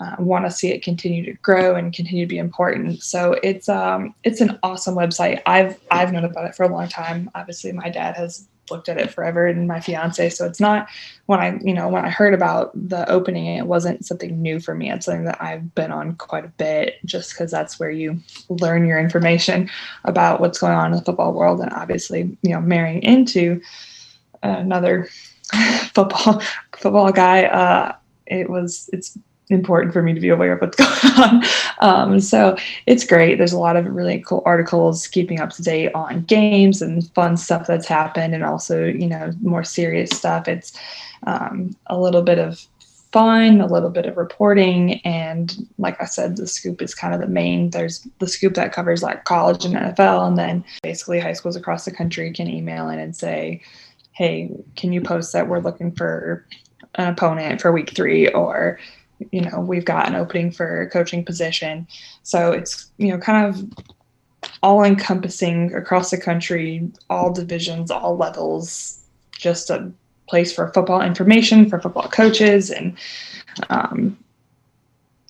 uh, want to see it continue to grow and continue to be important. So it's, um, it's an awesome website. I've, I've known about it for a long time. Obviously my dad has looked at it forever, and my fiance. So it's not when I, you know, when I heard about the opening, it wasn't something new for me. It's something that I've been on quite a bit, just because that's where you learn your information about what's going on in the football world. And obviously, you know, marrying into another football football guy, uh, it was it's important for me to be aware of what's going on. Um, so it's great. There's a lot of really cool articles keeping up to date on games and fun stuff that's happened, and also, you know, more serious stuff. It's um, a little bit of fun, a little bit of reporting, and like I said, the scoop is kind of the main. There's the scoop that covers like college and N F L, and then basically high schools across the country can email in and say, hey, can you post that we're looking for an opponent for week three, or you know, we've got an opening for a coaching position. So it's, you know, kind of all encompassing across the country, all divisions, all levels, just a place for football information, for football coaches. And um,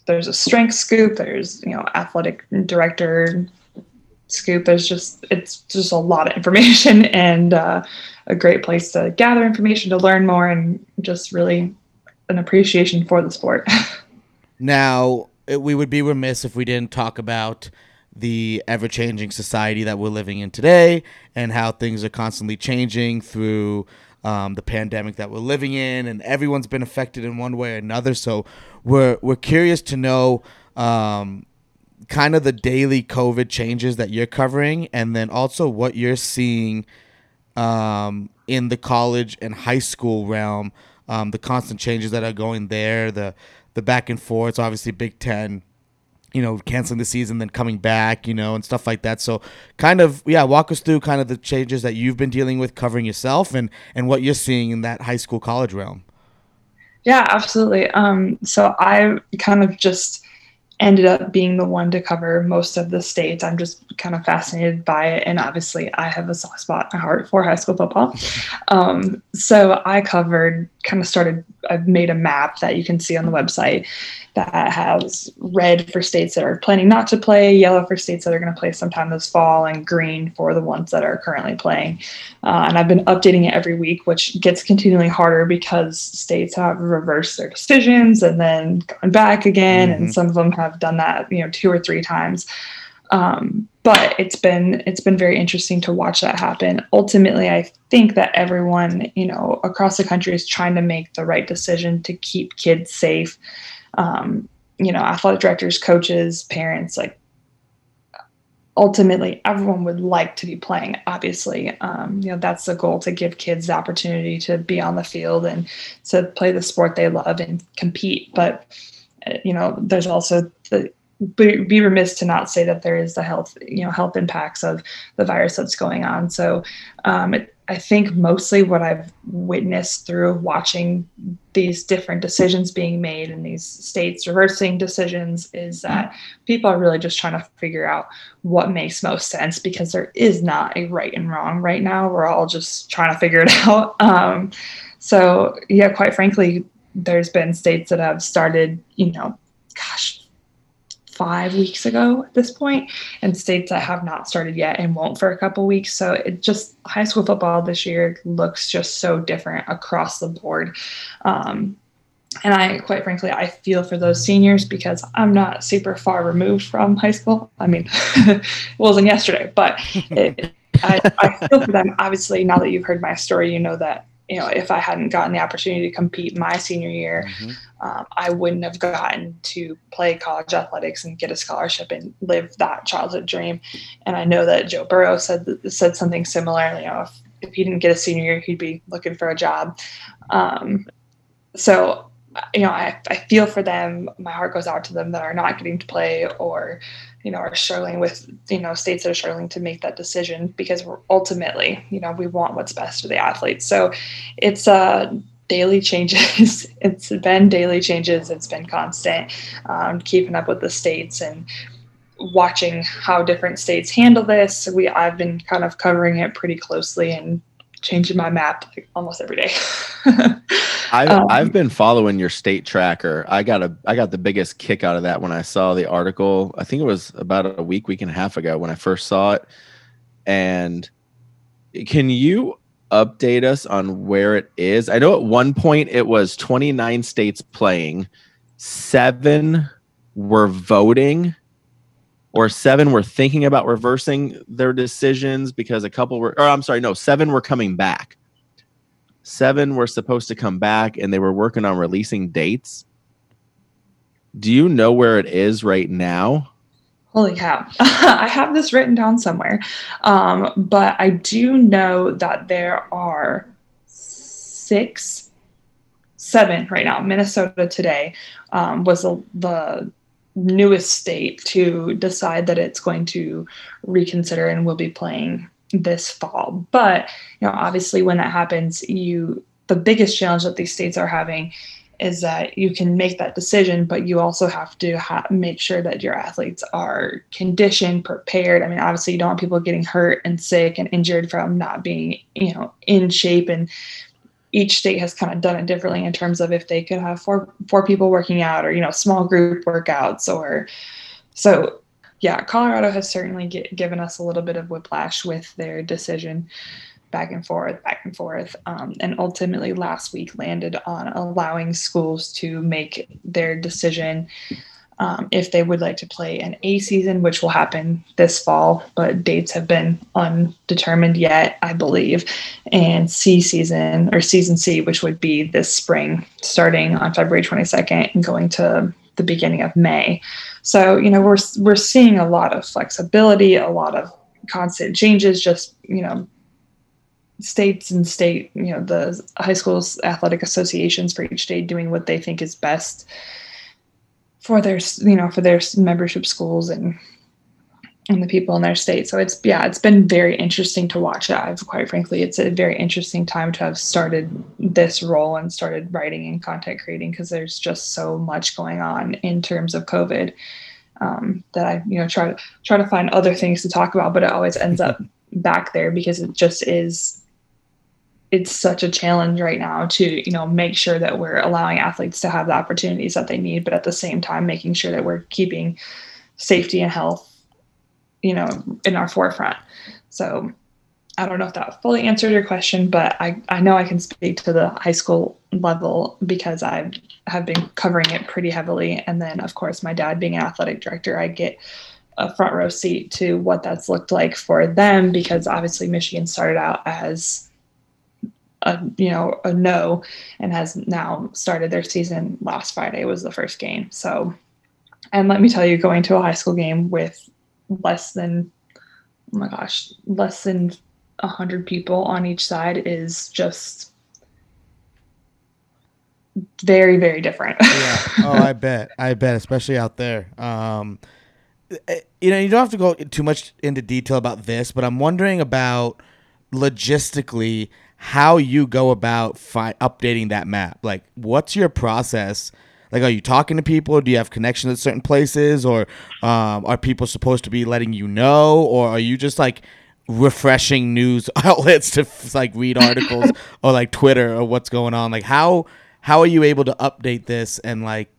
there's a strength scoop, there's, you know, athletic director scoop. There's just, it's just a lot of information, and uh, a great place to gather information, to learn more, and just really an appreciation for the sport. Now, it, we would be remiss if we didn't talk about the ever-changing society that we're living in today, and how things are constantly changing through um, the pandemic that we're living in, and everyone's been affected in one way or another. So we're we're curious to know um, kind of the daily COVID changes that you're covering, and then also what you're seeing um, in the college and high school realm. Um, the constant changes that are going there, the the back and forth, obviously Big Ten, you know, canceling the season, then coming back, you know, and stuff like that. So kind of, yeah, walk us through kind of the changes that you've been dealing with covering yourself, and, and what you're seeing in that high school college realm. Yeah, absolutely. Um, so I kind of just ended up being the one to cover most of the states. I'm just kind of fascinated by it. And obviously I have a soft spot in my heart for high school football. Um, so I covered, kind of started, I've made a map that you can see on the website that has red for states that are planning not to play, yellow for states that are going to play sometime this fall, and green for the ones that are currently playing. Uh, and I've been updating it every week, which gets continually harder because states have reversed their decisions and then gone back again. Mm-hmm. And some of them have done that, you know, two or three times. Um, but it's been, it's been very interesting to watch that happen. Ultimately, I think that everyone, you know, across the country is trying to make the right decision to keep kids safe. Um, you know, athletic directors, coaches, parents, like ultimately everyone would like to be playing, obviously. Um, you know, that's the goal, to give kids the opportunity to be on the field and to play the sport they love and compete. But, you know, there's also the, be, be remiss to not say that there is the health, you know, health impacts of the virus that's going on. So, um, it, I think mostly what I've witnessed through watching these different decisions being made and these states reversing decisions is that people are really just trying to figure out what makes most sense, because there is not a right and wrong right now. We're all just trying to figure it out. Um, so yeah, quite frankly, there's been states that have started, you know, gosh, five weeks ago at this point, and states that have not started yet and won't for a couple weeks. So it just, high school football this year looks just so different across the board. Um, and I, quite frankly, I feel for those seniors, because I'm not super far removed from high school. I mean, it wasn't yesterday, but it, I, I feel for them. Obviously, now that you've heard my story, you know that, you know, if I hadn't gotten the opportunity to compete my senior year, mm-hmm. um, I wouldn't have gotten to play college athletics and get a scholarship and live that childhood dream. And I know that Joe Burrow said said something similar. You know, if, if he didn't get a senior year, he'd be looking for a job. Um, so you know, I, I feel for them. My heart goes out to them that are not getting to play, or, you know, are struggling with, you know, states that are struggling to make that decision, because we're ultimately, you know, we want what's best for the athletes. So it's uh, daily changes. It's been daily changes. It's been constant, um, keeping up with the states and watching how different states handle this. We, I've been kind of covering it pretty closely and changing my map like almost every day. I've, um, I've been following your state tracker. I got a, I got the biggest kick out of that when I saw the article. I think it was about a week, week and a half ago when I first saw it. And can you update us on where it is? I know at one point it was twenty-nine states playing, seven were voting, or seven were thinking about reversing their decisions because a couple were, or I'm sorry, no, seven were coming back. Seven were supposed to come back and they were working on releasing dates. Do you know where it is right now? Holy cow. I have this written down somewhere. Um, but I do know that there are six, seven right now. Minnesota today um, was the, the newest state to decide that it's going to reconsider and will be playing this fall. But, you know, obviously when that happens, you, the biggest challenge that these states are having is that you can make that decision, but you also have to ha- make sure that your athletes are conditioned, prepared. I mean, obviously you don't want people getting hurt and sick and injured from not being, you know, in shape. And each state has kind of done it differently in terms of if they could have four four people working out, or, you know, small group workouts, or so. Yeah, Colorado has certainly get, given us a little bit of whiplash with their decision, back and forth, back and forth, um, and ultimately last week landed on allowing schools to make their decision um, if they would like to play an A season, which will happen this fall, but dates have been undetermined yet, I believe, and C season, or season C, which would be this spring, starting on February twenty-second and going to the beginning of May. So, you know, we're we're seeing a lot of flexibility, a lot of constant changes, just, you know, states and state, you know, the high schools, athletic associations for each state doing what they think is best for their, you know, for their membership schools and and the people in their state. So it's, yeah, it's been very interesting to watch. I've quite frankly, it's a very interesting time to have started this role and started writing and content creating, because there's just so much going on in terms of COVID um, that I, you know, try to try to find other things to talk about, but it always ends up back there, because it just is, it's such a challenge right now to, you know, make sure that we're allowing athletes to have the opportunities that they need, but at the same time, making sure that we're keeping safety and health, you know, in our forefront. So I don't know if that fully answered your question, but I, I know I can speak to the high school level because I have been covering it pretty heavily. And then, of course, my dad being an athletic director, I get a front row seat to what that's looked like for them, because obviously Michigan started out as a, you know, a no, and has now started their season. Last Friday was the first game. So, and let me tell you, going to a high school game with less than, oh my gosh, less than one hundred people on each side is just very, very different. Yeah. Oh, I bet. I bet, especially out there. Um, you know, you don't have to go too much into detail about this, but I'm wondering about logistically how you go about fi- updating that map. Like, what's your process? Like, are you talking to people? Do you have connections at certain places? Or um, are people supposed to be letting you know? Or are you just, like, refreshing news outlets to, like, read articles or, like, Twitter or what's going on? Like, how how are you able to update this? And, like,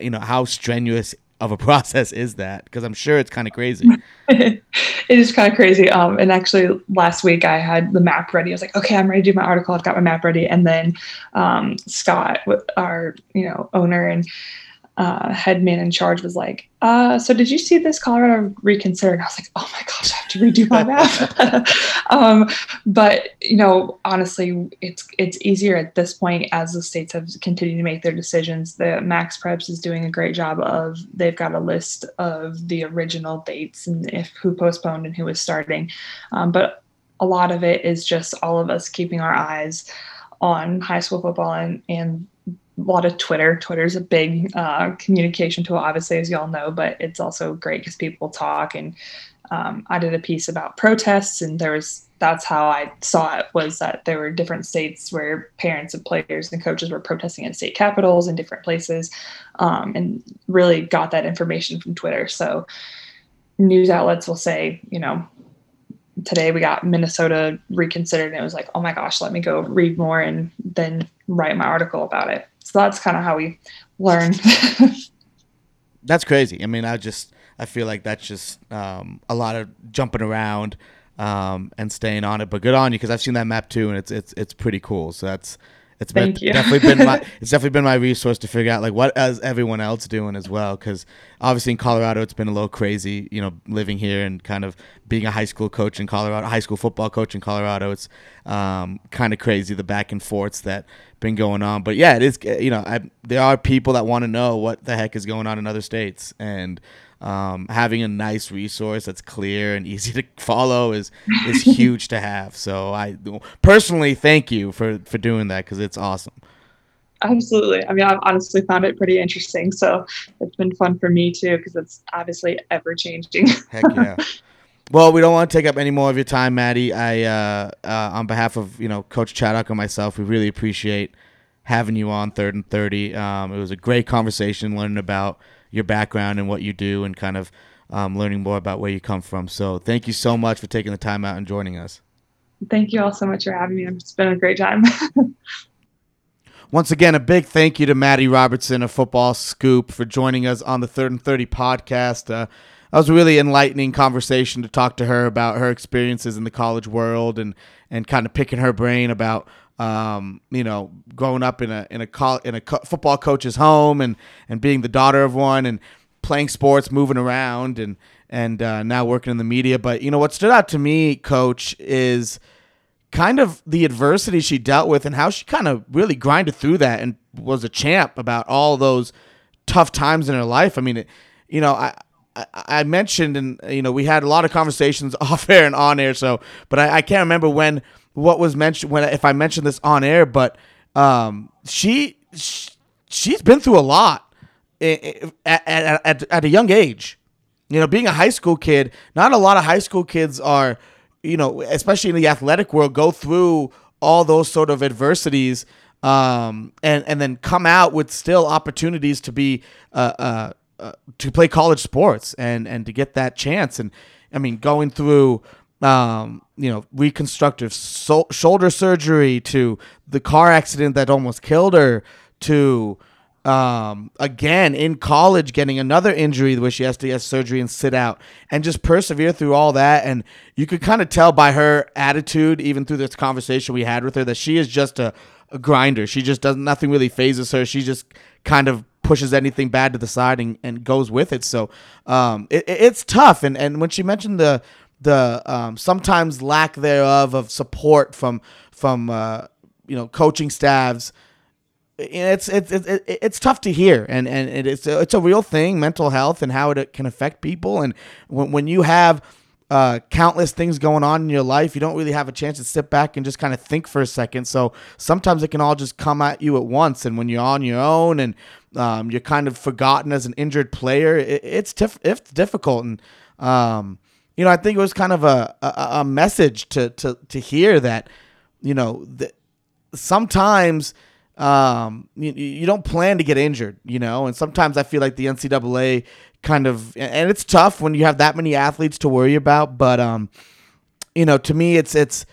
you know, how strenuous of a process is that? Because I'm sure it's kind of crazy. It is kind of crazy. Um, and actually, last week I had the map ready. I was like, okay, I'm ready to do my article. I've got my map ready. And then um, Scott, our you know owner and uh, head man in charge, was like, uh, so did you see this Colorado reconsider? And I was like, oh my gosh, I have to redo my map. um, but you know, honestly, it's it's easier at this point as the states have continued to make their decisions. The Max Preps is doing a great job of, they've got a list of the original dates and if who postponed and who was starting. Um, but a lot of it is just all of us keeping our eyes on high school football and and a lot of Twitter. Twitter's a big uh, communication tool, obviously, as you all know, but it's also great because people talk. And um, I did a piece about protests, and there was that's how I saw it, was that there were different states where parents and players and coaches were protesting in state capitals and different places, um, and really got that information from Twitter. So news outlets will say, you know, today we got Minnesota reconsidered, and it was like, oh my gosh, let me go read more and then write my article about it. So that's kind of how we learned. That's crazy. I mean, I just, I feel like that's just um, a lot of jumping around um, and staying on it, but good on you. Cause I've seen that map too. And it's, it's, it's pretty cool. So that's, it's been, definitely been my, it's definitely been my resource to figure out like what is everyone else doing as well. Cause obviously in Colorado, it's been a little crazy, you know, living here and kind of being a high school coach in Colorado, high school football coach in Colorado. It's um, kind of crazy, the back and forths that been going on, but yeah, it is, you know, I, there are people that want to know what the heck is going on in other states, and um, having a nice resource that's clear and easy to follow is, is huge to have. So I personally thank you for, for doing that, because it's awesome. Absolutely. I mean, I've honestly found it pretty interesting. So it's been fun for me too, because it's obviously ever changing. Heck yeah. Well, we don't want to take up any more of your time, Maddie. I, uh, uh, on behalf of, you know, Coach Chaddock and myself, we really appreciate having you on Third and thirty. Um, it was a great conversation, learning about your background and what you do, and kind of um, learning more about where you come from. So thank you so much for taking the time out and joining us. Thank you all so much for having me. It's been a great time. Once again, a big thank you to Maddie Robertson of Football Scoop for joining us on the Third and thirty podcast. Uh, that was a really enlightening conversation to talk to her about her experiences in the college world, and, and kind of picking her brain about Um, you know, growing up in a in a co- in a co- football coach's home, and, and being the daughter of one, and playing sports, moving around, and and uh, now working in the media. But you know what stood out to me, Coach, is kind of the adversity she dealt with, and how she kind of really grinded through that, and was a champ about all those tough times in her life. I mean, it, you know, I. I mentioned, and you know, we had a lot of conversations off air and on air. So, but I, I can't remember when what was mentioned when if I mentioned this on air. But um, she, she she's been through a lot at, at, at, at a young age. You know, being a high school kid, not a lot of high school kids are, you know, especially in the athletic world, go through all those sort of adversities, um, and and then come out with still opportunities to be uh, uh Uh, to play college sports, and, and to get that chance. And I mean, going through, um, you know, reconstructive so- shoulder surgery, to the car accident that almost killed her, to, um, again, in college, getting another injury where she has to get surgery and sit out, and just persevere through all that. And you could kind of tell by her attitude, even through this conversation we had with her, that she is just a, a grinder. She just doesn't, nothing really phases her. She just kind of pushes anything bad to the side, and, and goes with it. So um, it, it's tough. And, and when she mentioned the the um, sometimes lack thereof of support from from uh, you know, coaching staffs, it's it's it's, it's tough to hear, and and it's a, it's a real thing, mental health, and how it can affect people. And when when you have Uh, countless things going on in your life, you don't really have a chance to sit back and just kind of think for a second. So sometimes it can all just come at you at once. And when you're on your own, and um, you're kind of forgotten as an injured player, it, it's, tif- it's difficult. And, um, you know, I think it was kind of a, a, a message to, to, to hear that, you know, that sometimes um, you, you don't plan to get injured, you know, and sometimes I feel like the N C double A kind of, and it's tough when you have that many athletes to worry about, but um you know, to me it's it's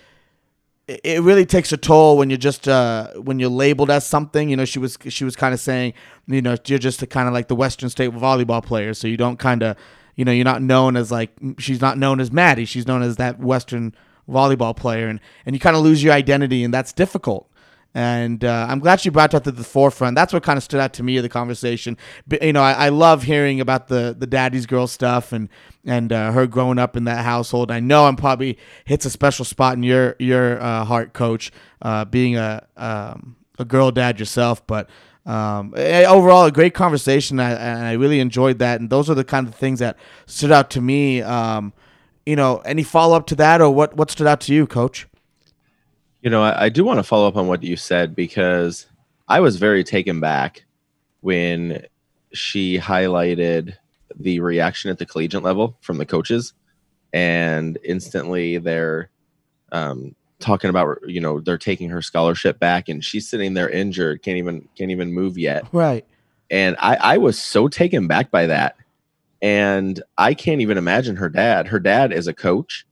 it really takes a toll when you're just uh when you're labeled as something. You know, she was she was kind of saying, you know, you're just a kind of like the Western State volleyball player, so you don't kind of, you know, you're not known as like, she's not known as Maddie, she's known as that Western volleyball player, and and you kind of lose your identity, and that's difficult. And uh, I'm glad she brought that to the forefront. That's what kind of stood out to me of the conversation. But, you know, I, I love hearing about the the daddy's girl stuff, and and uh, her growing up in that household. I know I'm probably hits a special spot in your your uh, heart, Coach, uh, being a um, a girl dad yourself. But um, overall, a great conversation, I, and I really enjoyed that. And those are the kind of things that stood out to me. Um, you know, any follow up to that, or what what stood out to you, Coach? You know, I, I do want to follow up on what you said, because I was very taken back when she highlighted the reaction at the collegiate level from the coaches, and instantly they're um, talking about, you know, they're taking her scholarship back, and she's sitting there injured, can't even can't even move yet. Right. And I, I was so taken back by that. And I can't even imagine her dad. Her dad is a coach.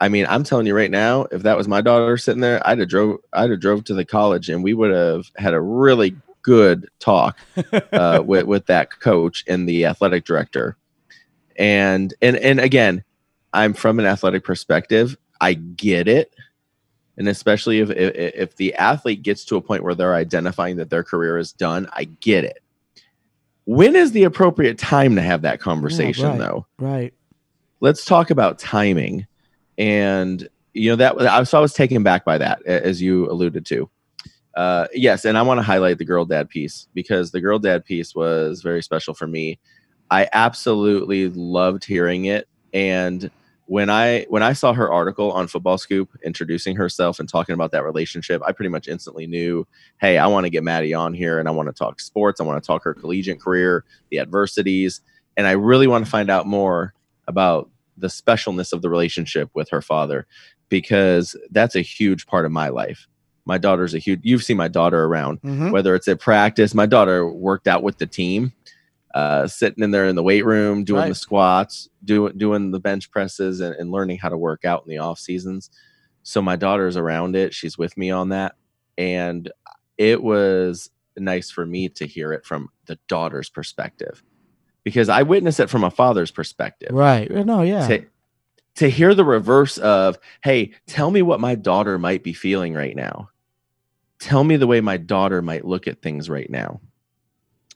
I mean, I'm telling you right now, if that was my daughter sitting there, I'd have drove, I'd have drove to the college, and we would have had a really good talk uh, with with that coach and the athletic director. And and and again, I'm from an athletic perspective. I get it, and especially if if, if the athlete gets to a point where they're identifying that their career is done, I get it. When is the appropriate time to have that conversation, yeah, right, though? Right. Let's talk about timing. And, you know, that I was, I was taken back by that, as you alluded to. Uh, yes. And I want to highlight the girl dad piece, because the girl dad piece was very special for me. I absolutely loved hearing it. And when I, when I saw her article on Football Scoop introducing herself and talking about that relationship, I pretty much instantly knew, hey, I want to get Maddie on here, and I want to talk sports. I want to talk her collegiate career, the adversities. And I really want to find out more about the specialness of the relationship with her father, because that's a huge part of my life. My daughter's a huge, you've seen my daughter around, mm-hmm. whether it's at practice. My daughter worked out with the team, uh, sitting in there in the weight room, doing right. the squats, doing, doing the bench presses, and, and learning how to work out in the off seasons. So my daughter's around it. She's with me on that. And it was nice for me to hear it from the daughter's perspective, because I witnessed it from a father's perspective. Right. No, yeah. To, to hear the reverse of, hey, tell me what my daughter might be feeling right now. Tell me the way my daughter might look at things right now.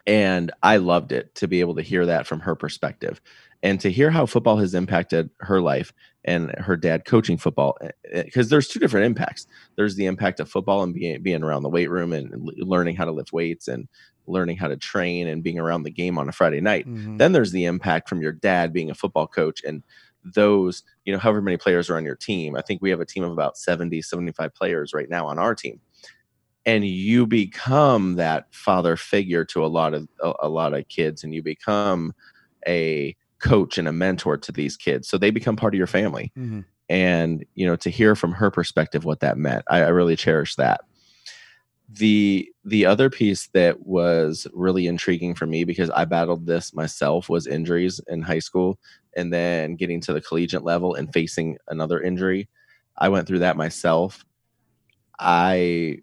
And I loved it to be able to hear that from her perspective, and to hear how football has impacted her life and her dad coaching football. Because there's two different impacts. There's the impact of football and being, being around the weight room and learning how to lift weights and learning how to train and being around the game on a Friday night. Mm-hmm. Then there's the impact from your dad being a football coach, and those, you know, however many players are on your team. I think we have a team of about seventy, seventy-five players right now on our team. And you become that father figure to a lot of, a, a lot of kids, and you become a coach and a mentor to these kids. So they become part of your family. Mm-hmm. And, you know, to hear from her perspective what that meant, I, I really cherish that. The the other piece that was really intriguing for me, because I battled this myself, was injuries in high school, and then getting to the collegiate level and facing another injury. I went through that myself. I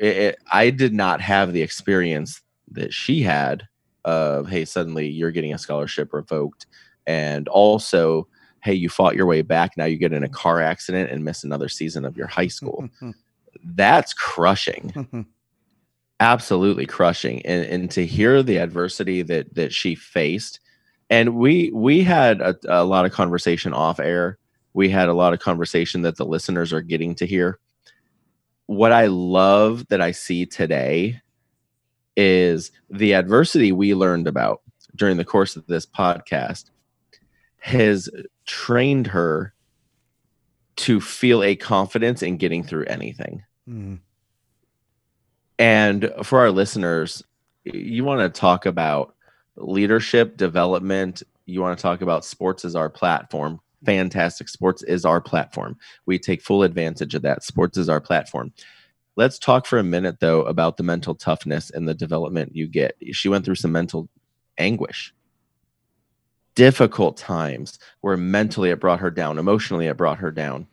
it, I did not have the experience that she had of, hey, suddenly you're getting a scholarship revoked. And also, hey, you fought your way back. Now you get in a car accident and miss another season of your high school. That's crushing. Mm-hmm. Absolutely crushing. And and to hear the adversity that that she faced. And we we had a, a lot of conversation off air. We had a lot of conversation that the listeners are getting to hear. What I love that I see today is the adversity we learned about during the course of this podcast has trained her to feel a confidence in getting through anything. Mm. And for our listeners, you want to talk about leadership development. You want to talk about sports as our platform. Fantastic. Sports is our platform. We take full advantage of that. Sports is our platform. Let's talk for a minute, though, about the mental toughness and the development you get. She went through some mental anguish. Difficult times where mentally it brought her down, emotionally it brought her down.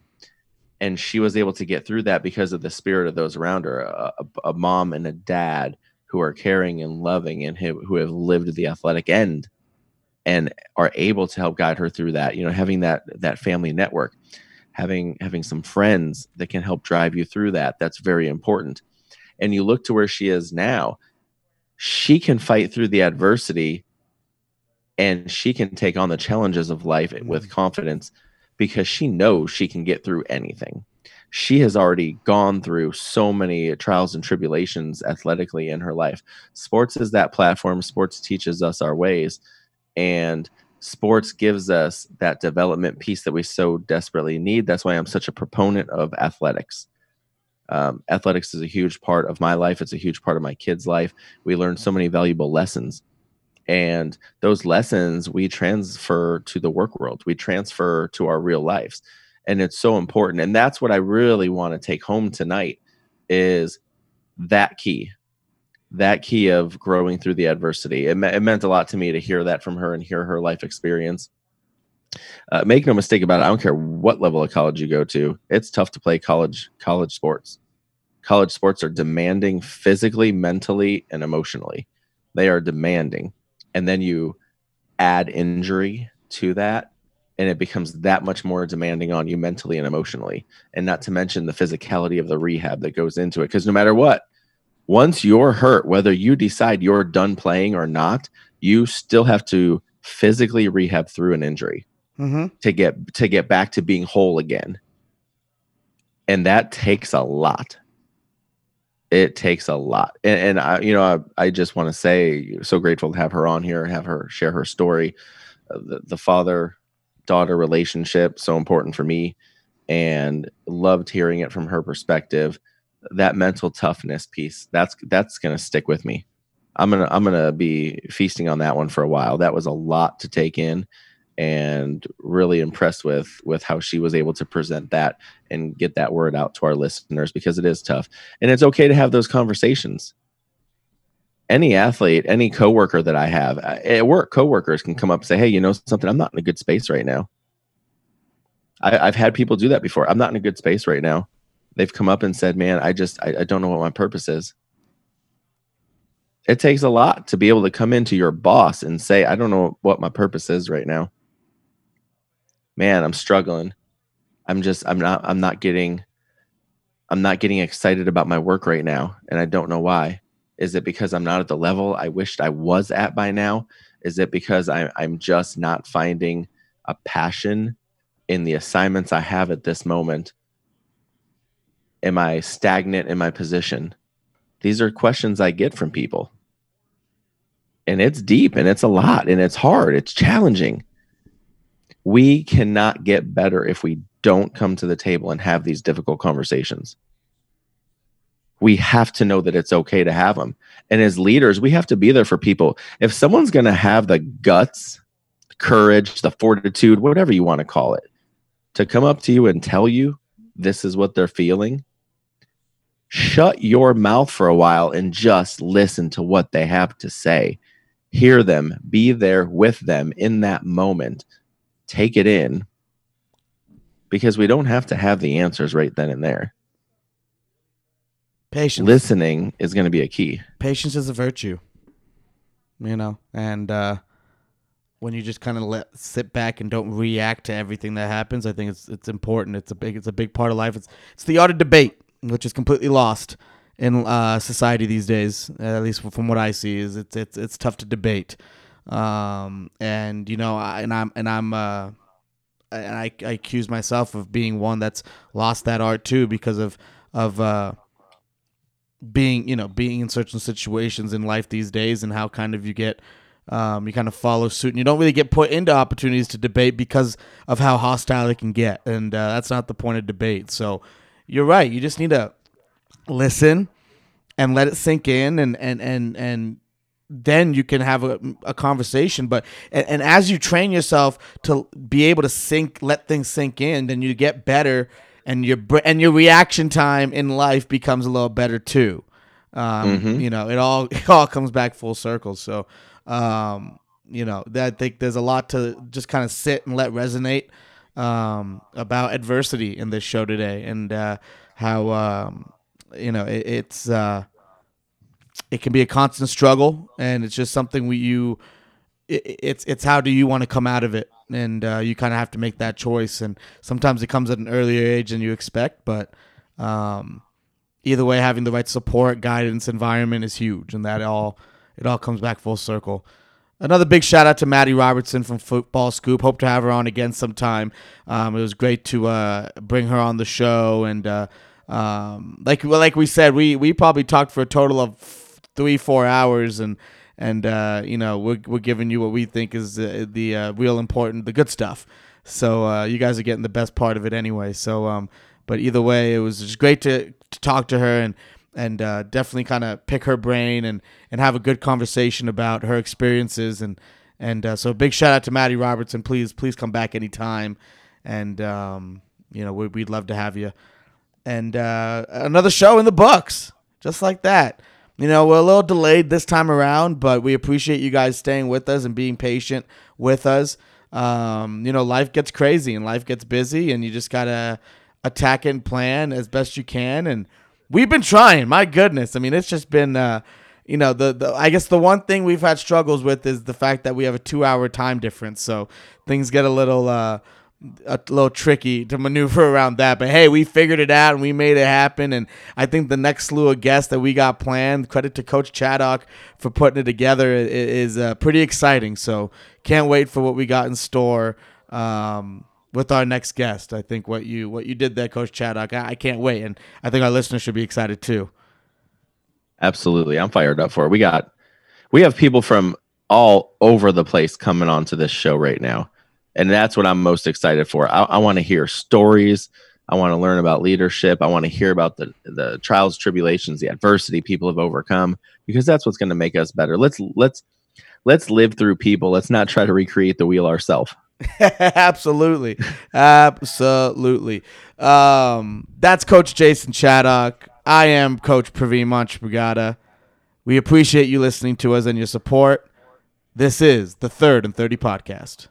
And she was able to get through that because of the spirit of those around her, a, a, a mom and a dad who are caring and loving and who, who have lived the athletic end and are able to help guide her through that. You know, having that that family network, having having some friends that can help drive you through that, that's very important. And you look to where she is now, she can fight through the adversity and she can take on the challenges of life with confidence, because she knows she can get through anything. She has already gone through so many trials and tribulations athletically in her life. Sports is that platform. Sports teaches us our ways. And sports gives us that development piece that we so desperately need. That's why I'm such a proponent of athletics. Um, athletics is a huge part of my life. It's a huge part of my kids' life. We learn so many valuable lessons, and those lessons we transfer to the work world. We transfer to our real lives, and it's so important. And that's what I really want to take home tonight is that key, that key of growing through the adversity. It, me- it meant a lot to me to hear that from her and hear her life experience. Uh, make no mistake about it. I don't care what level of college you go to. It's tough to play college college sports. College sports are demanding physically, mentally, and emotionally. They are demanding. And then you add injury to that, and it becomes that much more demanding on you mentally and emotionally. And not to mention the physicality of the rehab that goes into it. Because no matter what, once you're hurt, whether you decide you're done playing or not, you still have to physically rehab through an injury. Mm-hmm. to get to get back to being whole again. And that takes a lot. It takes a lot. And, and I, you know, I, I just want to say, so grateful to have her on here and have her share her story. Uh, the, the father-daughter relationship, so important for me, and loved hearing it from her perspective. That mental toughness piece, that's that's going to stick with me. I'm gonna I'm gonna be feasting on that one for a while. That was a lot to take in. And really impressed with with how she was able to present that and get that word out to our listeners, because it is tough. And it's okay to have those conversations. Any athlete, any coworker that I have at work, coworkers can come up and say, hey, you know something, I'm not in a good space right now. I, I've had people do that before. I'm not in a good space right now. They've come up and said, man, I just, I, I don't know what my purpose is. It takes a lot to be able to come into your boss and say, I don't know what my purpose is right now. Man, I'm struggling. I'm just, I'm not, I'm not getting, I'm not getting excited about my work right now. And I don't know why. Is it because I'm not at the level I wished I was at by now? Is it because I, I'm just not finding a passion in the assignments I have at this moment? Am I stagnant in my position? These are questions I get from people. And it's deep, and it's a lot, and it's hard. It's challenging. We cannot get better if we don't come to the table and have these difficult conversations. We have to know that it's okay to have them. And as leaders, we have to be there for people. If someone's going to have the guts, courage, the fortitude, whatever you want to call it, to come up to you and tell you this is what they're feeling, shut your mouth for a while and just listen to what they have to say. Hear them, be there with them in that moment. Take it in, because we don't have to have the answers right then and there. Patience. Listening is going to be a key. Patience is a virtue, you know, and uh, when you just kind of let sit back and don't react to everything that happens, I think it's it's important. It's a big it's a big part of life. It's it's the art of debate, which is completely lost in uh, society these days. At least from what I see, is it's it's it's tough to debate. Um and you know I, and I'm and I'm uh and I, I accuse myself of being one that's lost that art too, because of of uh being you know being in certain situations in life these days, and how kind of you get um you kind of follow suit, and you don't really get put into opportunities to debate because of how hostile it can get, and uh, that's not the point of debate. So you're right, you just need to listen and let it sink in, and and and and then you can have a, a conversation. But and, and as you train yourself to be able to sink, let things sink in, then you get better, and your and your reaction time in life becomes a little better too. Um, mm-hmm. You know, it all it all comes back full circle. So, um, you know, I think there's a lot to just kind of sit and let resonate um, about adversity in this show today, and uh, how um, you know it, it's. Uh, It can be a constant struggle, and it's just something we you. It, it's it's how do you want to come out of it, and uh, you kind of have to make that choice. And sometimes it comes at an earlier age than you expect, but um, either way, having the right support, guidance, environment is huge, and that all it all comes back full circle. Another big shout out to Maddie Robertson from Football Scoop. Hope to have her on again sometime. Um, it was great to uh, bring her on the show, and uh, um, like like we said, we we probably talked for a total of three, four hours, and and uh, you know we're we're giving you what we think is the, the uh, real important, the good stuff. So uh, you guys are getting the best part of it anyway. So um, But either way, it was just great to, to talk to her and and uh, definitely kind of pick her brain and, and have a good conversation about her experiences. And and uh, so big shout out to Maddie Robertson. Please, please come back anytime. And, um, you know, we, we'd love to have you. And uh, another show in the books, just like that. You know, we're a little delayed this time around, but we appreciate you guys staying with us and being patient with us. Um, you know, life gets crazy and life gets busy, and you just got to attack and plan as best you can. And we've been trying. My goodness. I mean, it's just been, uh, you know, the, the I guess the one thing we've had struggles with is the fact that we have a two-hour time difference. So things get a little uh, a little tricky to maneuver around that. But, hey, we figured it out, and we made it happen. And I think the next slew of guests that we got planned, credit to Coach Chaddock for putting it together, is uh, pretty exciting. So can't wait for what we got in store um, with our next guest. I think what you what you did there, Coach Chaddock, I, I can't wait. And I think our listeners should be excited too. Absolutely. I'm fired up for it. We got, we have people from all over the place coming onto this show right now. And that's what I'm most excited for. I, I want to hear stories. I want to learn about leadership. I want to hear about the, the trials, tribulations, the adversity people have overcome, because that's what's going to make us better. Let's, let's, let's live through people. Let's not try to recreate the wheel ourselves. Absolutely. Absolutely. Um, that's Coach Jason Chaddock. I am Coach Praveen Montrapagada. We appreciate you listening to us and your support. This is the Third and thirty Podcast.